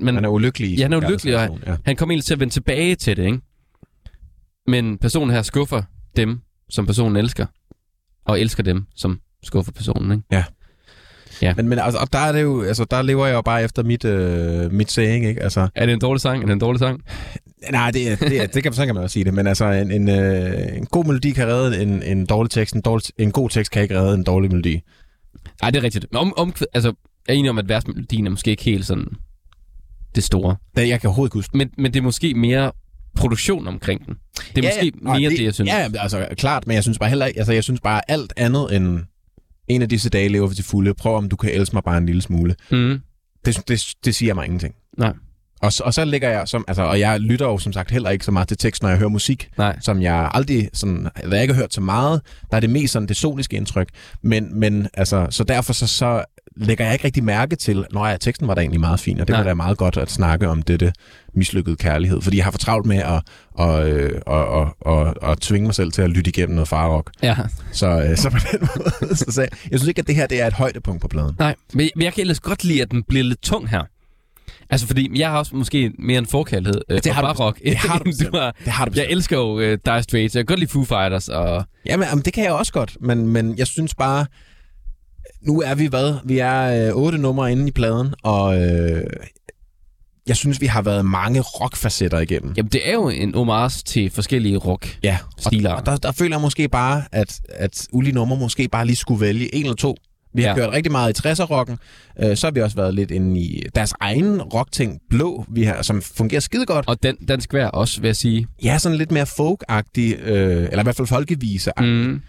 man er ulykkelig. Ja, han er ulykkelig, og han kommer egentlig til at vende tilbage til det, ikke? Men personen her skuffer dem, som personen elsker, og elsker dem, som skuffer personen, ikke? Ja. Ja. Men altså, og der er det jo, altså der lever jeg jo bare efter mit saying, ikke? Altså er det en dårlig sang? Nej, det kan man jo sige det, men altså en god melodi kan redde en dårlig tekst, en god tekst kan ikke redde en dårlig melodi. Nej, det er rigtigt. Men altså jeg er enig om at versmelodien er måske ikke helt sådan det store. Det jeg kan overhovedet ikke huske. Men det er måske mere produktion omkring den. Det er måske mere det jeg synes. Ja, altså klart, men jeg synes bare heller ikke, altså jeg synes bare alt andet end en af disse dage lever vi til fulde. Prøv om du kan elske mig bare en lille smule. Mm. Det siger mig ingenting. Nej. Og så ligger jeg som, altså, og jeg lytter jo som sagt heller ikke så meget til tekst, når jeg hører musik, som jeg aldrig sådan, eller jeg ikke har hørt så meget. Der er det mest sådan det soniske indtryk. Men altså, så derfor så lægger jeg ikke rigtig mærke til, når jeg teksten var da egentlig meget fin, og det var da meget godt at snakke om dette mislykkede kærlighed, fordi jeg har for travlt med at tvinge mig selv til at lytte igennem noget farrock. Ja. Så på den måde, så jeg synes ikke, at det her det er et højdepunkt på pladen. Nej, men jeg kan ellers godt lide, at den bliver lidt tung her. Altså fordi jeg har også måske mere en forkærlighed for barrock. Det har du. Jeg elsker jo Dire Straits. Jeg kan godt lide Foo Fighters og. Jamen det kan jeg også godt, men jeg synes bare nu er vi hvad? Vi er 8 numre inde i pladen, og jeg synes, vi har været mange rockfacetter igennem. Jamen, det er jo en homage til forskellige rockstiler. Ja, og der føler jeg måske bare, at Ulige Numre måske bare lige skulle vælge en eller to. Vi har kørt rigtig meget i 60'er-rocken. Så har vi også været lidt inde i deres egen rockting, Blå, som fungerer skide godt. Og den skal være også, vil jeg sige. Ja, sådan lidt mere folk-agtig, eller i hvert fald folkevise-agtig. Mm.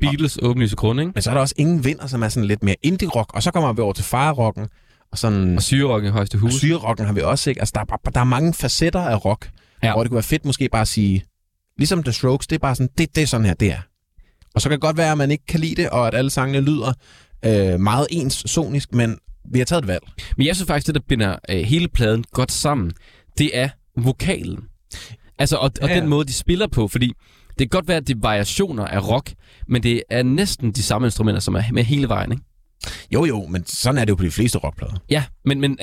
Beatles åbenlyse grund, ikke? Men så er der også Ingen Vinder, som er sådan lidt mere indie-rock, og så kommer vi over til far-rocken. Og syrerocken i højeste hus. Og syrerocken har vi også, ikke? Altså, der er mange facetter af rock, hvor det kunne være fedt måske bare at sige, ligesom The Strokes, det er bare sådan, det er sådan her, det er. Og så kan det godt være, at man ikke kan lide det, og at alle sangene lyder meget ens sonisk, men vi har taget et valg. Men jeg synes faktisk, det der binder hele pladen godt sammen, det er vokalen. Altså, og den måde, de spiller på, fordi det kan godt være, at det er variationer af rock, men det er næsten de samme instrumenter, som er med hele vejen, ikke? Jo, men sådan er det jo på de fleste rockplader. Ja, men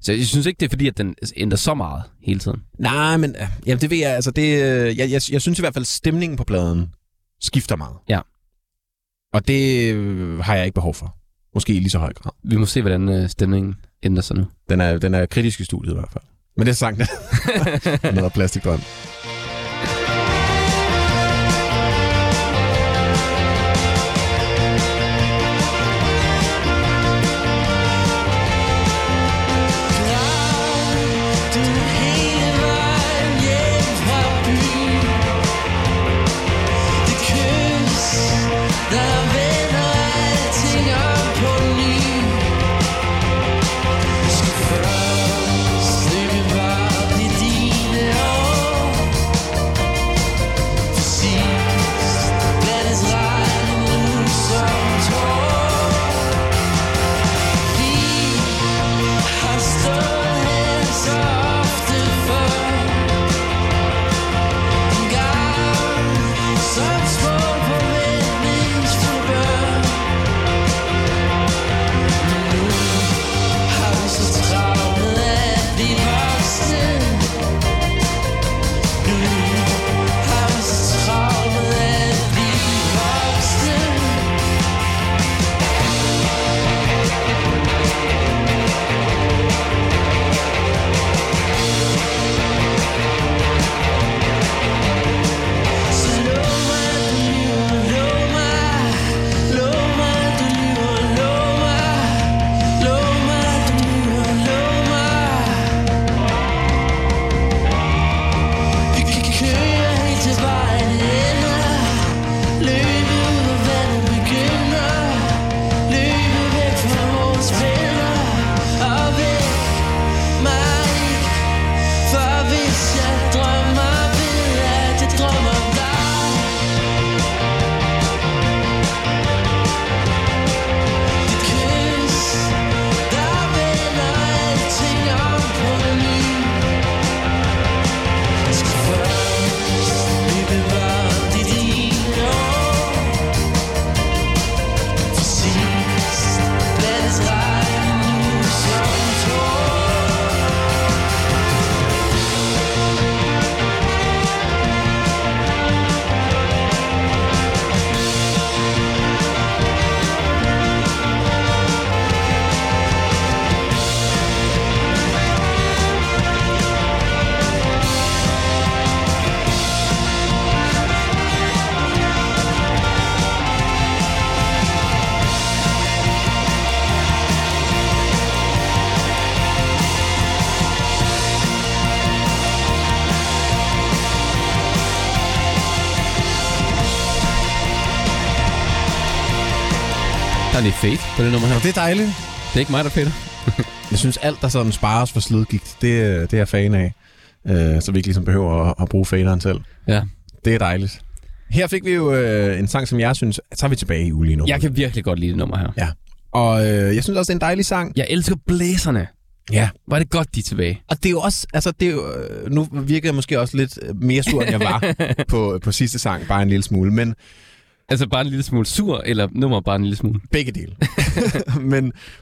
så jeg synes ikke, det er fordi, at den ændrer så meget hele tiden. Nej, men jamen, det ved jeg, altså det... Jeg synes i hvert fald, stemningen på pladen skifter meget. Ja. Og det har jeg ikke behov for. Måske i lige så høj grad. Vi må se, hvordan stemningen ændrer sig nu. Den er kritisk i studiet i hvert fald. Men det er sangen. Noget af Plastikdrøm. i fade på det nummer her. Og det er dejligt. Det er ikke mig, der fader. Jeg synes, alt, der sådan spares for slidgigt, det er jeg fan af. Så vi ikke ligesom behøver at bruge faderen selv. Ja. Det er dejligt. Her fik vi jo en sang, som jeg synes... Så er vi tilbage i Ulige Numre. Jeg kan virkelig godt lide det nummer her. Ja. Og jeg synes også, det er en dejlig sang. Jeg elsker blæserne. Ja. Var det godt, de er tilbage. Og det er jo også... Altså, det er jo, nu virker jeg måske også lidt mere sur, end jeg var på sidste sang. Bare en lille smule, men... Altså bare en lille smule sur, eller nummer bare en lille smule? Begge dele.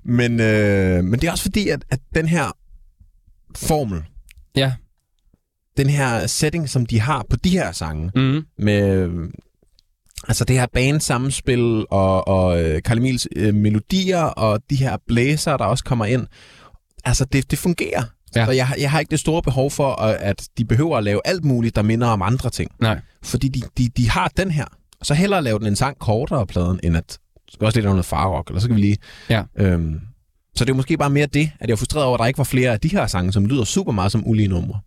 men det er også fordi, at den her formel... Ja. Den her setting, som de har på de her sange, med altså det her bandsammenspil og Carl Emils melodier og de her blæser, der også kommer ind, altså det fungerer. Ja. Så jeg har ikke det store behov for, at de behøver at lave alt muligt, der minder om andre ting. Nej. Fordi de har den her. Så hellere lave den en sang kortere pladen, end at skal også lidt lave noget farrock, eller så kan vi lige... Ja. Så det er måske bare mere det, at jeg er frustreret over, at der ikke var flere af de her sange, som lyder super meget som ulige numre.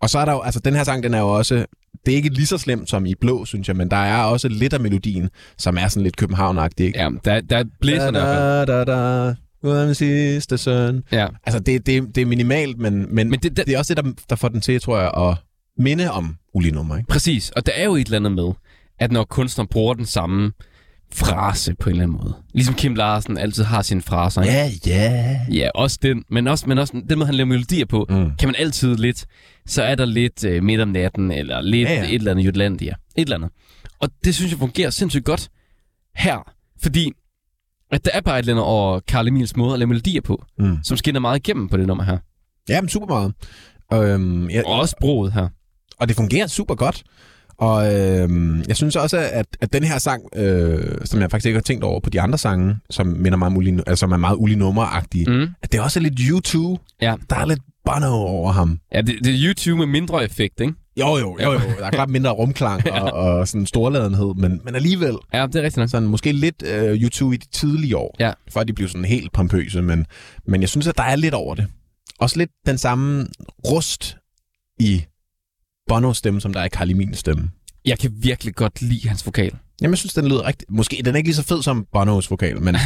Og så er der jo, altså den her sang, den er jo også, det er ikke lige så slemt som i Blå, synes jeg, men der er også lidt af melodien, som er sådan lidt københavn-agtig, ikke? Ja, der blæser der. Uden sidste søn. Ja. Altså det er minimalt, men det er også det, der får den til, tror jeg, at minde om ulige numre, ikke? Præcis, og der er jo et eller andet med, at når kunstnere bruger den samme frase på en eller anden måde. Ligesom Kim Larsen altid har sine fraser. Ja, ja. Ja, også den. Men også den måde, han laver melodier på, kan man altid lidt. Så er der lidt midt om natten, eller lidt et eller andet Jutlandia. Et eller andet. Og det synes jeg fungerer sindssygt godt her. Fordi at der er bare et eller andet over Carl Emils måde at lave melodier på, som skinner meget igennem på det nummer her. Ja, men super meget. Og også broet her. Og det fungerer super godt. Og jeg synes også, at den her sang, som jeg faktisk ikke har tænkt over på de andre sange, som minder meget som er meget ulige numre-agtige, at det også er lidt U2. Ja. Der er lidt Bono over ham. Ja, det er U2 med mindre effekt, ikke? Jo. Der er klart mindre rumklang og sådan storladenhed, men alligevel... Ja, det er rigtigt nok. Sådan måske lidt U2 i de tidlige år, før de blev sådan helt pompøse, men jeg synes, at der er lidt over det. Også lidt den samme rust i... Bonos stemme, som der er Carl Emils stemme. Jeg kan virkelig godt lide hans vokal. Jamen, jeg synes, den lyder rigtigt. Måske, den er ikke lige så fed som Bonos vokal, men...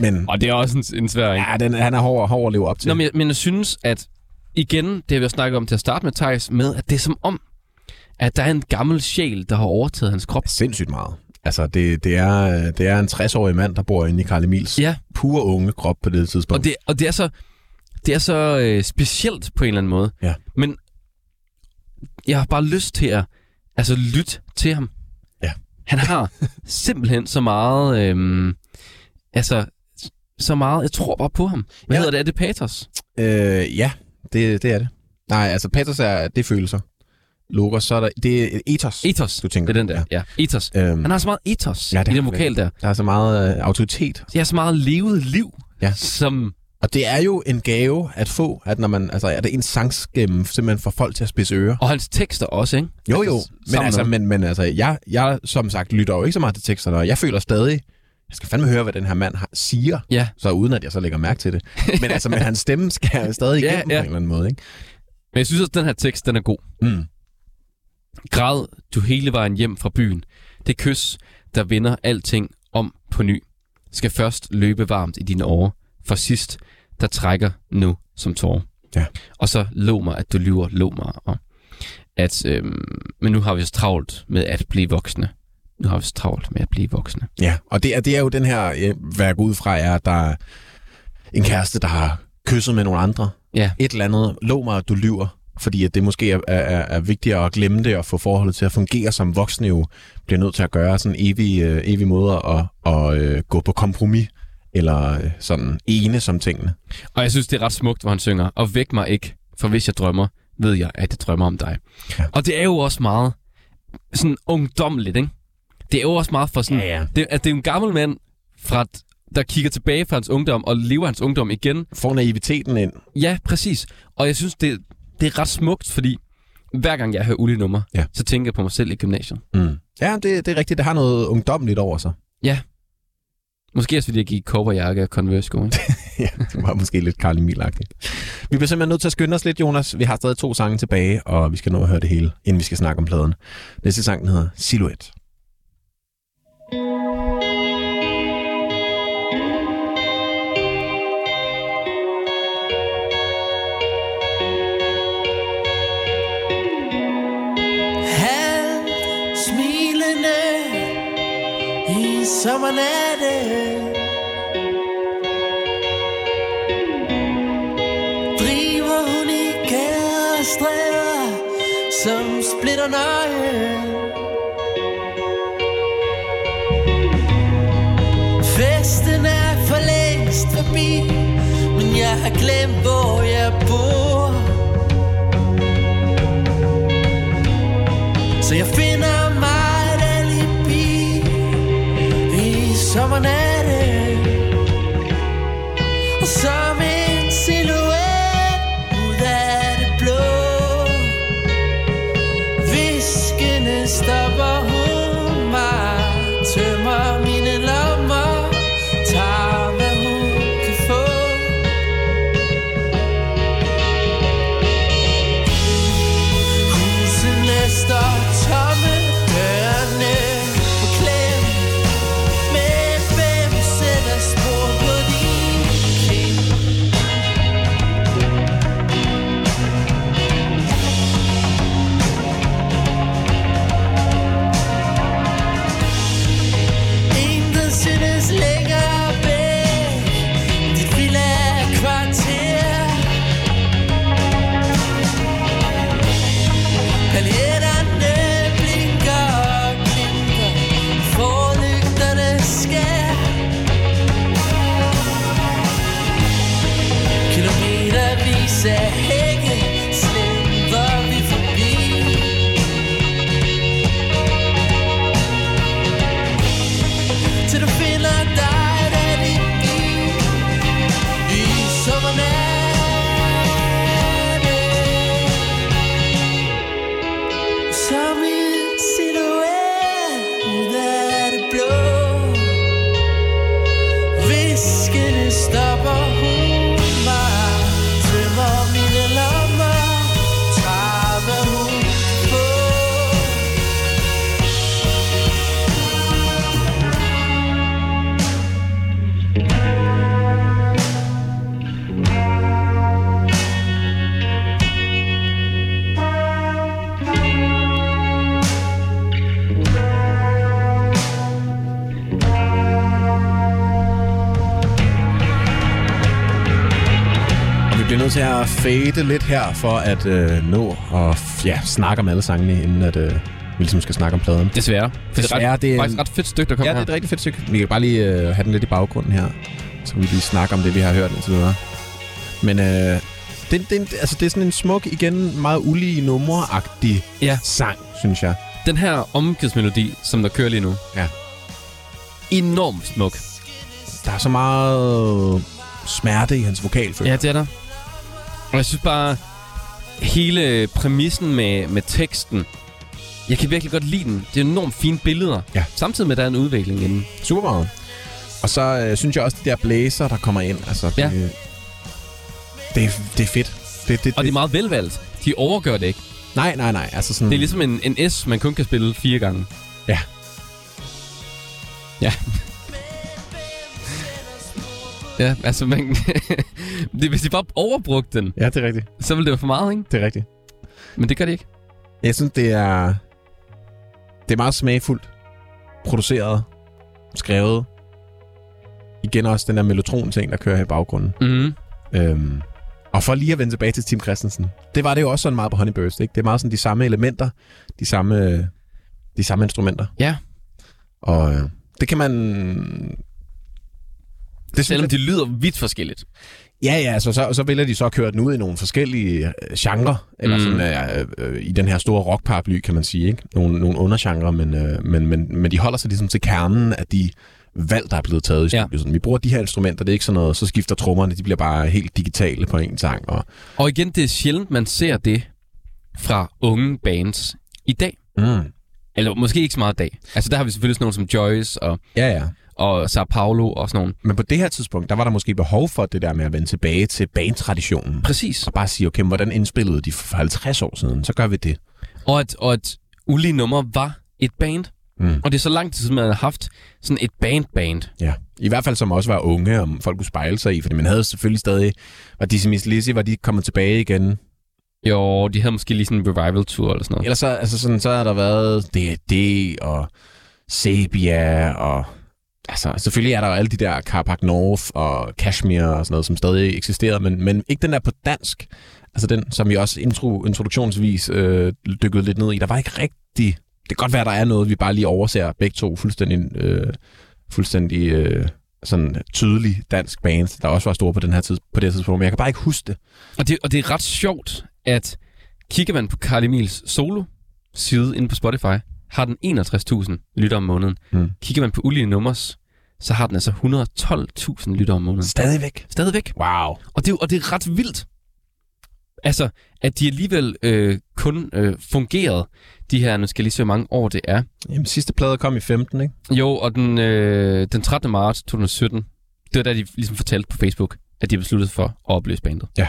men og det er også en svær... Ja, han er hård at leve op til. Nå, men jeg synes, at igen, det har vi jo snakket om til at starte med, Thijs, med, at det er som om, at der er en gammel sjæl, der har overtaget hans krop. Sindssygt meget. Altså, det er en 60-årig mand, der bor inde i Carl Emils pure unge krop på det tidspunkt. Og det er så, specielt på en eller anden måde. Ja. Men... Jeg har bare lyst til at lytte til ham. Ja. Han har simpelthen så meget, jeg tror bare på ham. Hvad hedder det? Er det patos? Ja, det er det. Nej, altså patos det er følelser. Logos, så er der, det er ethos. Ethos, du tænker. Det er den der, ja. Ethos. Han har så meget ethos i den vokal der. Der er så meget autoritet. Jeg har så meget levet liv, som... Og det er jo en gave at få, at når man er det en sangskæmme, simpelthen får folk til at spidse ører. Og hans tekster også, ikke? Jo. Men jeg som sagt lytter jo ikke så meget til teksterne, og jeg føler stadig, jeg skal fandme høre, hvad den her mand siger, så uden at jeg så lægger mærke til det. Men men hans stemme skal stadig igennem på en eller anden måde, ikke? Men jeg synes også, at den her tekst, den er god. Græd du hele vejen hjem fra byen. Det kys, der vender alting om på ny, skal først løbe varmt i dine årer. For sidst, der trækker nu som tårer. Ja. Og så lov mig, at du lyver, lov mig. Og at, men nu har vi så travlt med at blive voksne. Ja, og det er jo den her, hvad jeg går ud fra, er, at der er en kæreste, der har kysset med nogle andre. Ja. Et eller andet, lov mig, at du lyver. Fordi at det måske er vigtigere at glemme det og få forholdet til at fungere, som voksne jo bliver nødt til at gøre sådan evige måder at gå på kompromis. Eller sådan ene som tingene. Og jeg synes, det er ret smukt, hvor han synger. Og væk mig ikke, for hvis jeg drømmer, ved jeg, at jeg drømmer om dig. Ja. Og det er jo også meget sådan ungdomligt, ikke? Det er jo også meget for sådan... Ja. Det er en gammel mand, der kigger tilbage fra hans ungdom og lever hans ungdom igen. Får naiviteten ind. Ja, præcis. Og jeg synes, det er ret smukt, fordi hver gang jeg hører ulige numre, så tænker jeg på mig selv i gymnasiet. Ja, det er rigtigt. Det har noget ungdomligt over sig. Ja. Måske også fordi jeg gik cowboyjakke og Converse-sko. Ja, det var måske lidt Carl Emil-agtigt. Vi bliver simpelthen nødt til at skynde os lidt, Jonas. Vi har stadig 2 sange tilbage, og vi skal nå at høre det hele, inden vi skal snakke om pladen. Næste sang, den hedder Silhouette. sommeren er det. Driver hun i gader og stræder, som splitter nøje. Festen er for længst forbi, men jeg har glemt hvor jeg bor. Så jeg finder mig et alibi i sommernatten, og som en silhuet ud af det blå, viskende stopper hun mig, tømmer mine lommer, tager hvad hun kan få. Husene står til at fade lidt her, for at nå og snakke om alle sangene, inden at vi ligesom skal snakke om pladen. Desværre. Det er faktisk ret fedt stykke, der kommer her. Ja, det er et rigtig fedt stykke. Vi kan bare lige have den lidt i baggrunden her, så vi lige snakker om det, vi har hørt indtil videre. Men det er sådan en smuk, igen meget ulige numre-agtig sang, synes jeg. Den her omgidsmelodi, som der kører lige nu, enormt smuk. Der er så meget smerte i hans vokalfølger. Ja, det er der. Og jeg synes bare, hele præmissen med teksten, jeg kan virkelig godt lide den. Det er enormt fine billeder, samtidig med, at der er en udvikling inden. Super meget. Og så synes jeg også, de der blæser, der kommer ind, altså, det er fedt. Og det er meget velvalgt. De overgør det ikke. Nej. Altså sådan... Det er ligesom en S, man kun kan spille 4 gange. Ja. Ja. Ja, altså man... Hvis de bare overbrugte den... Ja, det er rigtigt. Så ville det være for meget, ikke? Det er rigtigt. Men det gør de ikke. Jeg synes, det er meget smagfuldt. Produceret. Skrevet. Igen også den der mellotron-ting, der kører her i baggrunden. Mm-hmm. Og for lige at vende tilbage til Tim Christensen. Det var det jo også sådan meget på Honeyburst, ikke? Det er meget sådan de samme elementer. De samme instrumenter. Ja. Og det kan man... Det selvom de lyder vidt forskelligt. Ja, altså, så vælger de så at køre den ud i nogle forskellige genrer, eller sådan i den her store rockparaply, kan man sige, ikke? Nogle undergenrer, men de holder sig ligesom til kernen af de valg, der er blevet taget i studiet. Sådan, vi bruger de her instrumenter, det er ikke sådan noget, så skifter trommerne, de bliver bare helt digitale på en sang. Og igen, det er sjældent, man ser det fra unge bands i dag. Mm. Eller måske ikke så meget i dag. Altså, der har vi selvfølgelig sådan nogle som Joyce og... Ja. Og Sao Paulo og sådan noget. Men på det her tidspunkt, der var der måske behov for det der med at vende tilbage til bandtraditionen. Præcis. Og bare sige, okay, hvordan indspillede de for 50 år siden? Så gør vi det. Og et Ulige Numre var et band. Mm. Og det er så lang tid siden, man havde haft sådan et band. Ja, i hvert fald som også var unge, og folk kunne spejle sig i. Fordi man havde selvfølgelig stadig... Var Dizzy Mizz Lizzy, var de kommet tilbage igen? Jo, de havde måske lige sådan en revival-tour eller sådan noget. Ellers så, altså sådan, så har der været D&D og Sebia og... altså, selvfølgelig er der jo alle de der Carpark North og Kashmir og sådan noget, som stadig eksisterer, men ikke den der på dansk. Altså den, som vi også introduktionsvis dykkede lidt ned i. Der var ikke rigtig... Det kan godt være, der er noget, vi bare lige overser begge to fuldstændig sådan tydelig dansk bands, der også var store på den her på det her tidspunkt, men jeg kan bare ikke huske det. Og det er ret sjovt, at kigger man på Carl Emils solo-side inde på Spotify, har den 61.000 lytter om måneden. Mm. Kigger man på Ulige Nummers, så har den altså 112.000 lytter om måneden. Stadigvæk. Wow. Og det er ret vildt. Altså, at de alligevel kun fungerede, de her, nu skal jeg lige se, hvor mange år det er. Jamen, sidste plade kom i 15, ikke? Jo, og den 13. marts 2017, det var da de ligesom fortalte på Facebook, at de besluttede for at opløse bandet. Ja.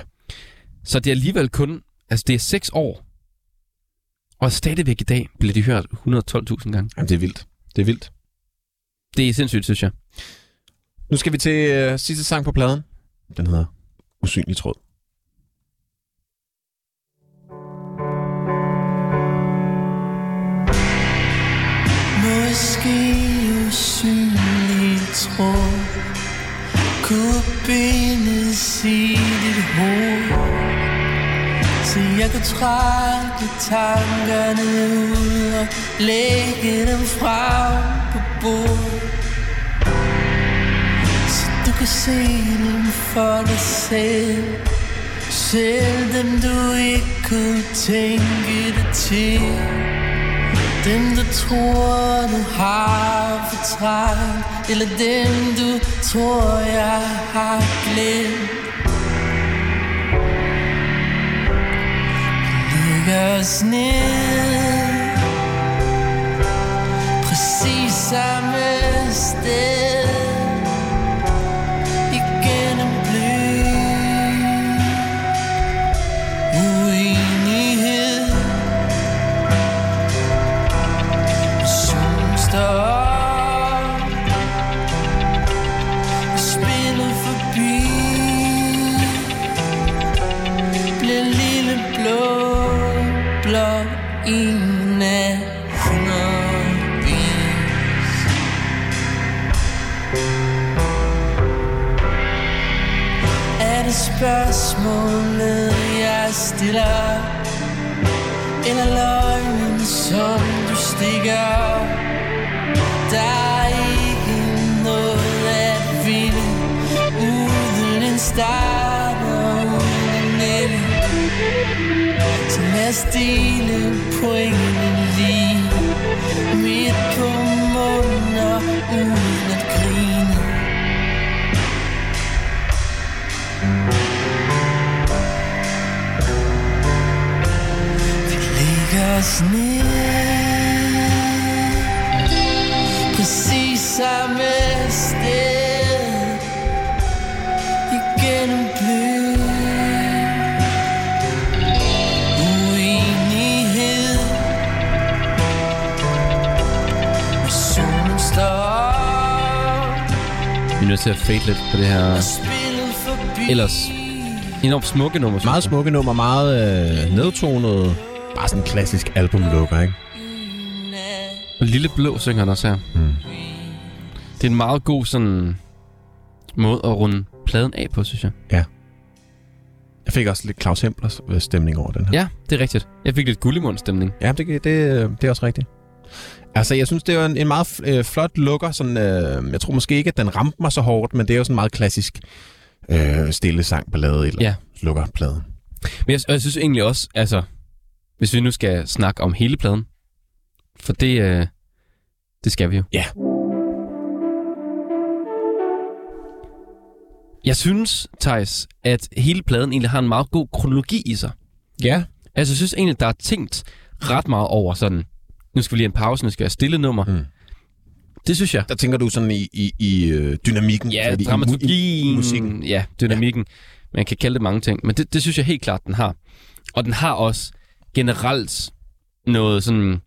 Så det er alligevel kun, altså det er 6 år, og stadigvæk i dag bliver de hørt 112.000 gange. Jamen, det er vildt. Det er sindssygt, synes jeg. Nu skal vi til sidste sang på pladen. Den hedder Usynlig Tråd. Måske usynlig tråd kunne bindes i dit hoved, så jeg kan trække tankerne ud og lægge dem frem på bordet, så du kan se dem for dig selv, selv dem du ikke kunne tænke dig til. Dem du tror du har fortrækt, eller dem du tror jeg har glemt, lægger os ned præcis samme sted igen og blive uenige. Og spillet forbi bliver lille blå blok i en af 100 vis. Er det spørgsmålet jeg stiller, eller løgnen som du stikker? Der er ikke noget at ville uden en start og uden en ende. Så lad os dele pointene lige midt på munden og uden at grine. Vi lægger os ned præcis samme sted igen og blev uenighed. Og solen står op. Vi er nødt til at fade lidt på det her ellers enormt smukke nummer. Meget smukke nummer, meget nedtonet. Bare sådan en klassisk albumlukker, ikke? Og Lille Blå synger han også her. Mm. Det er en meget god sådan måde at runde pladen af på, synes jeg. Ja. Jeg fik også lidt Claus Hemplers stemning over den her. Ja, det er rigtigt. Jeg fik lidt Gullimunds stemning. Ja, det er også rigtigt. Altså, jeg synes, det er en meget flot lukker. Sådan, jeg tror måske ikke, at den ramte mig så hårdt, men det er jo sådan en meget klassisk stille sang ballade eller lukker pladen. Men jeg synes egentlig også, altså, hvis vi nu skal snakke om hele pladen, for det skal vi jo. Ja. Jeg synes, Thijs, at hele pladen egentlig har en meget god kronologi i sig. Ja. Altså, jeg synes egentlig, der er tænkt ret meget over sådan, nu skal vi lige en pause, nu skal jeg stille nummer. Mm. Det synes jeg. Der tænker du sådan i dynamikken. Ja, dramaturgien. I musikken. Ja, dynamikken. Ja. Man kan kalde det mange ting, men det synes jeg helt klart, den har. Og den har også generelt noget sådan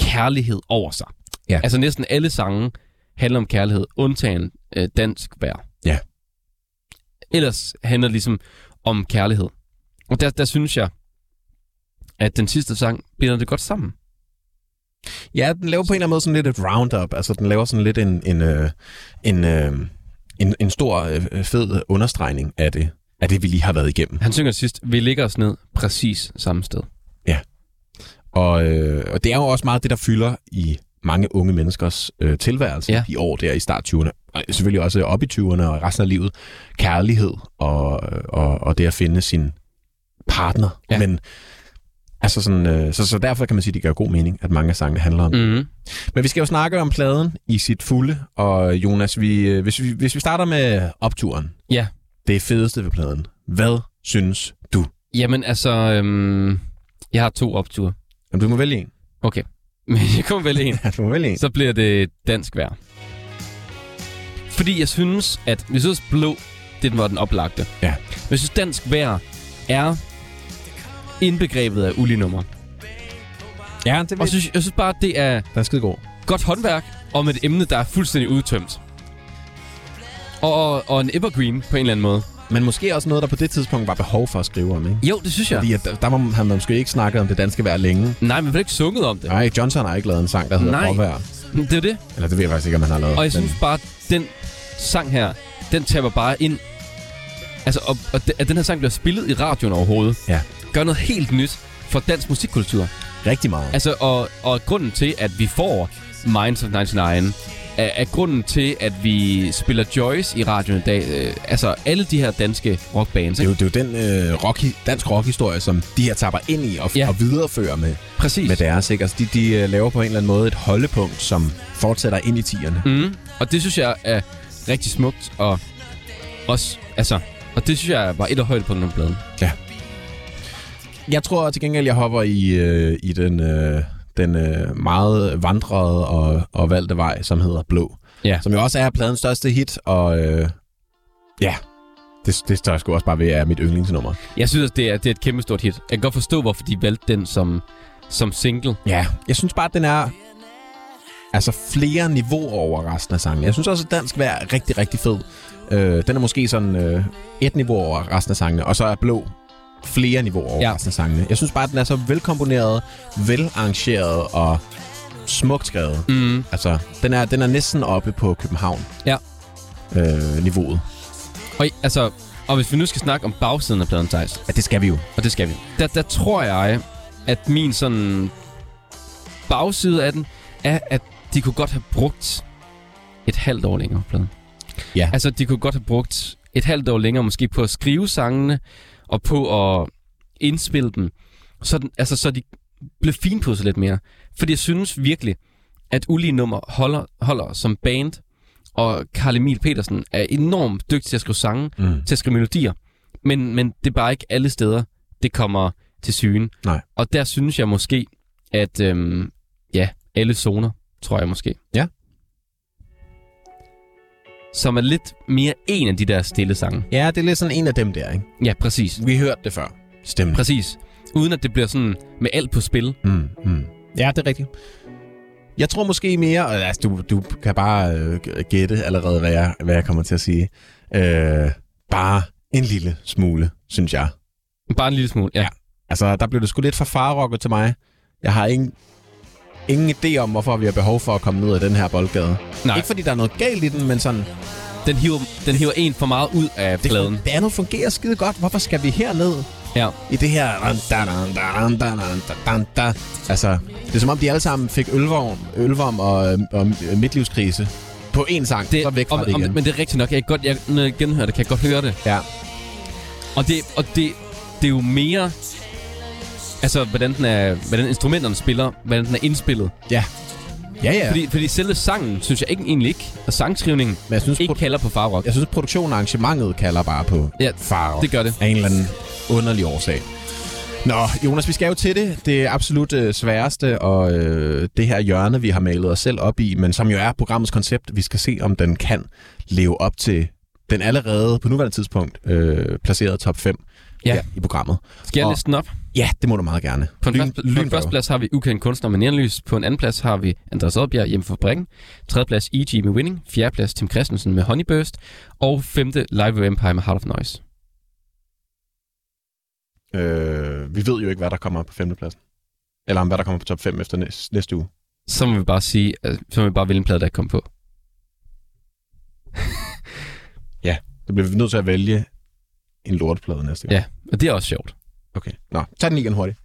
kærlighed over sig. Ja. Altså næsten alle sange handler om kærlighed, undtagen Dansk Vejr. Ja. Ellers handler det ligesom om kærlighed. Og der synes jeg, at den sidste sang binder det godt sammen. Ja, den laver på en eller anden måde sådan lidt et roundup. Altså, den laver sådan lidt en stor, fed understregning af det, vi lige har været igennem. Han synger sidst, vi ligger os ned præcis samme sted. Ja. Og det er jo også meget det, der fylder i mange unge menneskers tilværelse i år der i start 20'erne. Og selvfølgelig også op i 20'erne og resten af livet. Kærlighed og det at finde sin partner. Ja. Men altså sådan, så derfor kan man sige, at det gør god mening, at mange af sangene handler om. Mm-hmm. Men vi skal jo snakke om pladen i sit fulde. Og Jonas, hvis vi starter med opturen. Ja. Det fedeste ved pladen. Hvad synes du? Jamen altså, jeg har 2 opture. Jamen, du må vælge en. Okay. Men jeg kunne vælge en. Ja, du må vælge en. Så bliver det dansk vejr. Fordi jeg synes blå, det var den oplagte. Ja. Men jeg synes, dansk vejr er indbegrebet af Ulige Numre. Ja, det vil. Og jeg synes bare, det er skidegod. Godt håndværk om et emne, der er fuldstændig udtømt. Og en evergreen på en eller anden måde. Men måske også noget, der på det tidspunkt var behov for at skrive om, ikke? Jo, det synes jeg. Fordi der havde man måske ikke snakket om det danske vejr længe. Nej, man har ikke sunget om det. Nej, Johnson har ikke lavet en sang, der hedder Forvejr. Det er det. Eller det ved jeg faktisk ikke, om han har lavet. Og jeg synes bare, den sang her, den taber bare ind. Altså, at den her sang bliver spillet i radioen overhovedet. Ja. Gør noget helt nyt for dansk musikkultur. Rigtig meget. Altså, og grunden til, at vi får Minds of 99... er grunden til, at vi spiller Joyce i radioen i dag. Altså, alle de her danske rockbands. Det er jo den dansk rockhistorie, som de her tapper ind i og viderefører med deres. Ikke? Altså, de laver på en eller anden måde et holdepunkt, som fortsætter ind i 10'erne. Mm. Og det synes jeg er rigtig smukt. Og også, altså, og det synes jeg var et af højdepunkterne på pladen. Ja. Jeg tror til gengæld, jeg hopper i den... Den meget vandrede og valgte vej, som hedder Blå. Ja. Som jo også er pladens største hit, og det står jeg sgu også bare ved, er mit yndlingsnummer. Jeg synes, det er et kæmpe stort hit. Jeg kan godt forstå, hvorfor de valgte den som single. Ja, jeg synes bare, at den er altså flere niveauer over resten af sangen. Jeg synes også, at dansk vejr er rigtig, rigtig fed. Den er måske sådan et niveau over resten af sangene, og så er Blå flere niveauer over resten af sangene. Jeg synes bare, at den er så velkomponeret, velarrangeret og smukt skrevet. Mm. Altså, den er næsten oppe på København. Ja. Niveauet. Og hvis vi nu skal snakke om bagsiden af pladen, Thijs. Ja, det skal vi jo. Og det skal vi. Der tror jeg, at min sådan bagside af den er, at de kunne godt have brugt et halvt år længere på pladen. Ja. Altså, de kunne godt have brugt et halvt år længere måske på at skrive sangene, og på at indspille dem, så de blev finpudset lidt mere. Fordi jeg synes virkelig, at Ulige Numre holder som band, og Carl Emil Petersen er enormt dygtig til at skrive sange, til at skrive melodier. Men det er bare ikke alle steder, det kommer til syne. Nej. Og der synes jeg måske, at alle zoner, tror jeg måske. Ja. Som er lidt mere en af de der stille sange. Ja, det er lidt sådan en af dem der, ikke? Ja, præcis. Vi hørte det før. Stemme. Præcis. Uden at det bliver sådan med alt på spil. Mm, mm. Ja, det er rigtigt. Jeg tror måske mere... Altså, du kan bare gætte allerede, hvad jeg kommer til at sige. Bare en lille smule, synes jeg. Bare en lille smule, ja. Altså, der blev det sgu lidt for farrokket til mig. Jeg har ingen idé om, hvorfor vi har behov for at komme ud af den her boldgade. Nej. Ikke fordi der er noget galt i den, men sådan... Den hiver en for meget ud af pladen. Det andet fungerer skide godt. Hvorfor skal vi herned? Ja. I det her... Altså, det er som om, de alle sammen fik ølvorm og midtlivskrise på én sang. Det, så væk fra det igen. Men det er rigtigt nok. Når jeg genhører det, kan jeg godt høre det. Ja. Og det er jo mere... Altså, hvordan instrumenterne spiller, hvordan den er indspillet. Ja. Ja, ja. Fordi selve sangen, synes jeg egentlig ikke, og sangskrivningen ikke kalder på farrock. Jeg synes, produktionen og arrangementet kalder bare på farrock. Det gør det. Af en eller anden underlig årsag. Nå, Jonas, vi skal jo til det. Det er absolut sværeste, og det her hjørne, vi har malet os selv op i, men som jo er programmets koncept. Vi skal se, om den kan leve op til den allerede, på nuværende tidspunkt, placerede top 5 i programmet. Skal jeg liste den op? Ja, det må du meget gerne. På en første plads har vi Ukendt Kunstner med Nirlys. På en anden plads har vi Andreas Adderbjerg hjemme for Brikken. Tredje plads EG med Winning. Fjerde plads Tim Christensen med Honeyburst. Og femte Lightweight Empire med Heart of Noise. Vi ved jo ikke, hvad der kommer på 5. pladsen. Eller om hvad der kommer på top 5 efter næste uge. så må vi bare sige, så må vi bare vælge en plade, der ikke kom på. Ja, så bliver vi nødt til at vælge en lortplade næste gang. Ja, og det er også sjovt. Okay, nå, tag den igen hurtigt.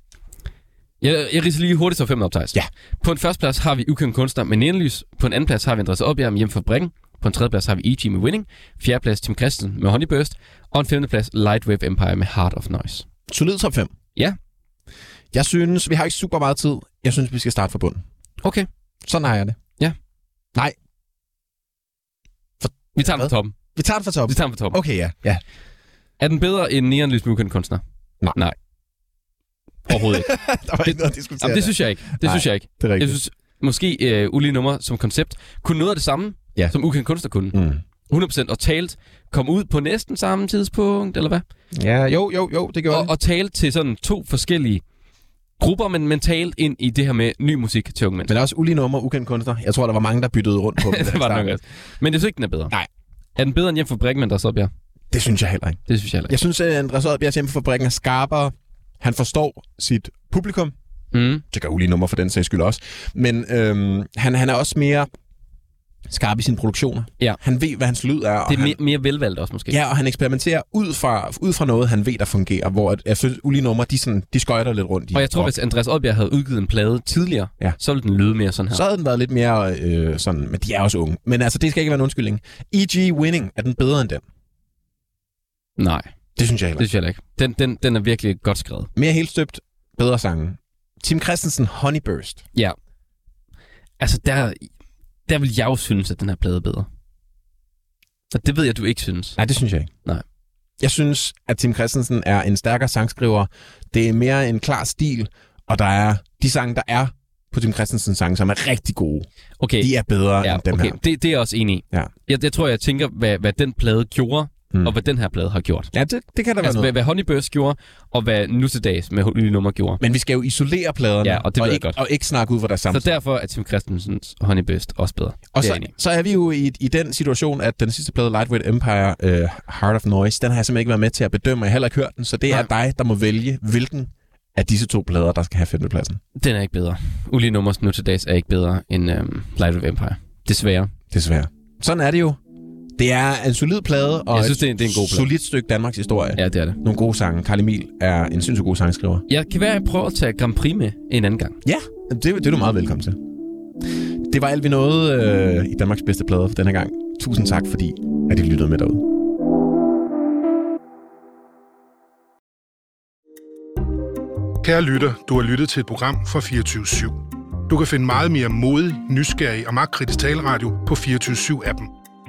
Jeg ridser lige hurtigt så 5 optagelser. Ja. På en første plads har vi Ukendt Kunstner med Nænelys. På en anden plads har vi Andreas Adderbjerg med Hjem fra Brikken. På en tredje plads har vi E.G. med Winning. Fjerde plads Tim Christensen med Honeyburst. Og en femte plads Lightweight Empire med Heart of Noise. Solid top 5. Ja. Jeg synes, vi har ikke super meget tid. Jeg synes, vi skal starte fra bunden. Okay. Sådan har jeg det. Ja. Nej. Vi tager den fra toppen. Okay, ja. Er den bedre end Neonlys med Ukendt Kunstner? Nej. Overhovedet ikke. Der var ikke noget at diskutere. Jamen, det synes jeg ikke. Det er rigtigt. Jeg synes, måske Ulige Numre som koncept kunne noget af det samme, som Ukendt Kunstner kunne. Mm. 100% og talt. Kom ud på næsten samme tidspunkt, eller hvad? Ja, jo, det gjorde og talt til sådan to forskellige grupper, men mentalt ind i det her med ny musik til unge mennesker. Men der er også Ulige Numre og Ukendt Kunstner. Jeg tror, der var mange, der byttede rundt på dem. Det var nok også. Men jeg synes ikke, den er bedre. Nej. Er den bedre end Hjem fra Brikken, Andreas Adderbjerg? Det synes jeg heller ikke. Jeg synes, at Andreas Adderbjergs Hjem fra Brikken er skarpere. Han forstår sit publikum. Mm. Det gør Ulige Numre for den sags skyld også. Men han er også mere skarp i sine produktioner. Ja. Han ved, hvad hans lyd er. Og det er mere velvalgt også måske. Ja, og han eksperimenterer ud fra noget, han ved, der fungerer. Hvor jeg synes, Ulige Numre, de skøjter lidt rundt i. Og jeg tror, hvis Andreas Adderbjerg havde udgivet en plade tidligere, så ville den lyde mere sådan her. Så havde den været lidt mere sådan, men de er også unge. Men altså, det skal ikke være en undskyldning. E.G. Winning, er den bedre end den? Nej. Det synes jeg heller ikke. Den er virkelig godt skrevet. Mere helt støbt, bedre sange. Tim Christensen, Honeyburst. Ja. Altså, der vil jeg jo synes, at den her plade er bedre. Og det ved jeg, du ikke synes. Nej, det synes jeg ikke. Nej. Jeg synes, at Tim Christensen er en stærkere sangskriver. Det er mere en klar stil, og der er de sange, der er på Tim Christensens sange, som er rigtig gode. Okay. De er bedre end dem her. Det er jeg også enig i. Ja. Jeg tror, jeg tænker, hvad den plade gjorde, og hvad den her plade har gjort. Ja, det kan der være noget. Hvad Honeyburst gjorde, og hvad Nu Til Dags med Ulige Numre gjorde. Men vi skal jo isolere pladerne, og det ved jeg godt. Og ikke snakke ud for der samme. Så derfor er Tim Christensens Honeyburst også bedre. Og så er vi jo i den situation, at den sidste plade, Lightweight Empire, Heart of Noise, den har jeg simpelthen ikke været med til at bedømme, og jeg heller ikke hørt den, så det er dig, der må vælge, hvilken af disse to plader, der skal have femtepladsen. Den er ikke bedre. Ulige Numres Nu Til Dags er ikke bedre end Lightweight Empire. Desværre. Sådan er det jo. Det er en solid plade, og jeg synes, det er en god plade. Solidt stykke Danmarks historie. Ja, det er det. Nogle gode sange. Carl Emil er en sindssygt god sangskriver. Jeg kan være, at jeg prøver at tage Grand Prix med en anden gang. Ja, det er du meget velkommen til. Det var alt, vi nåede i Danmarks bedste plade for denne gang. Tusind tak, fordi at I lyttede med derude. Kære lytter, du har lyttet til et program fra 24/7. Du kan finde meget mere modig, nysgerrig og magtkritisk taleradio på 24/7-appen.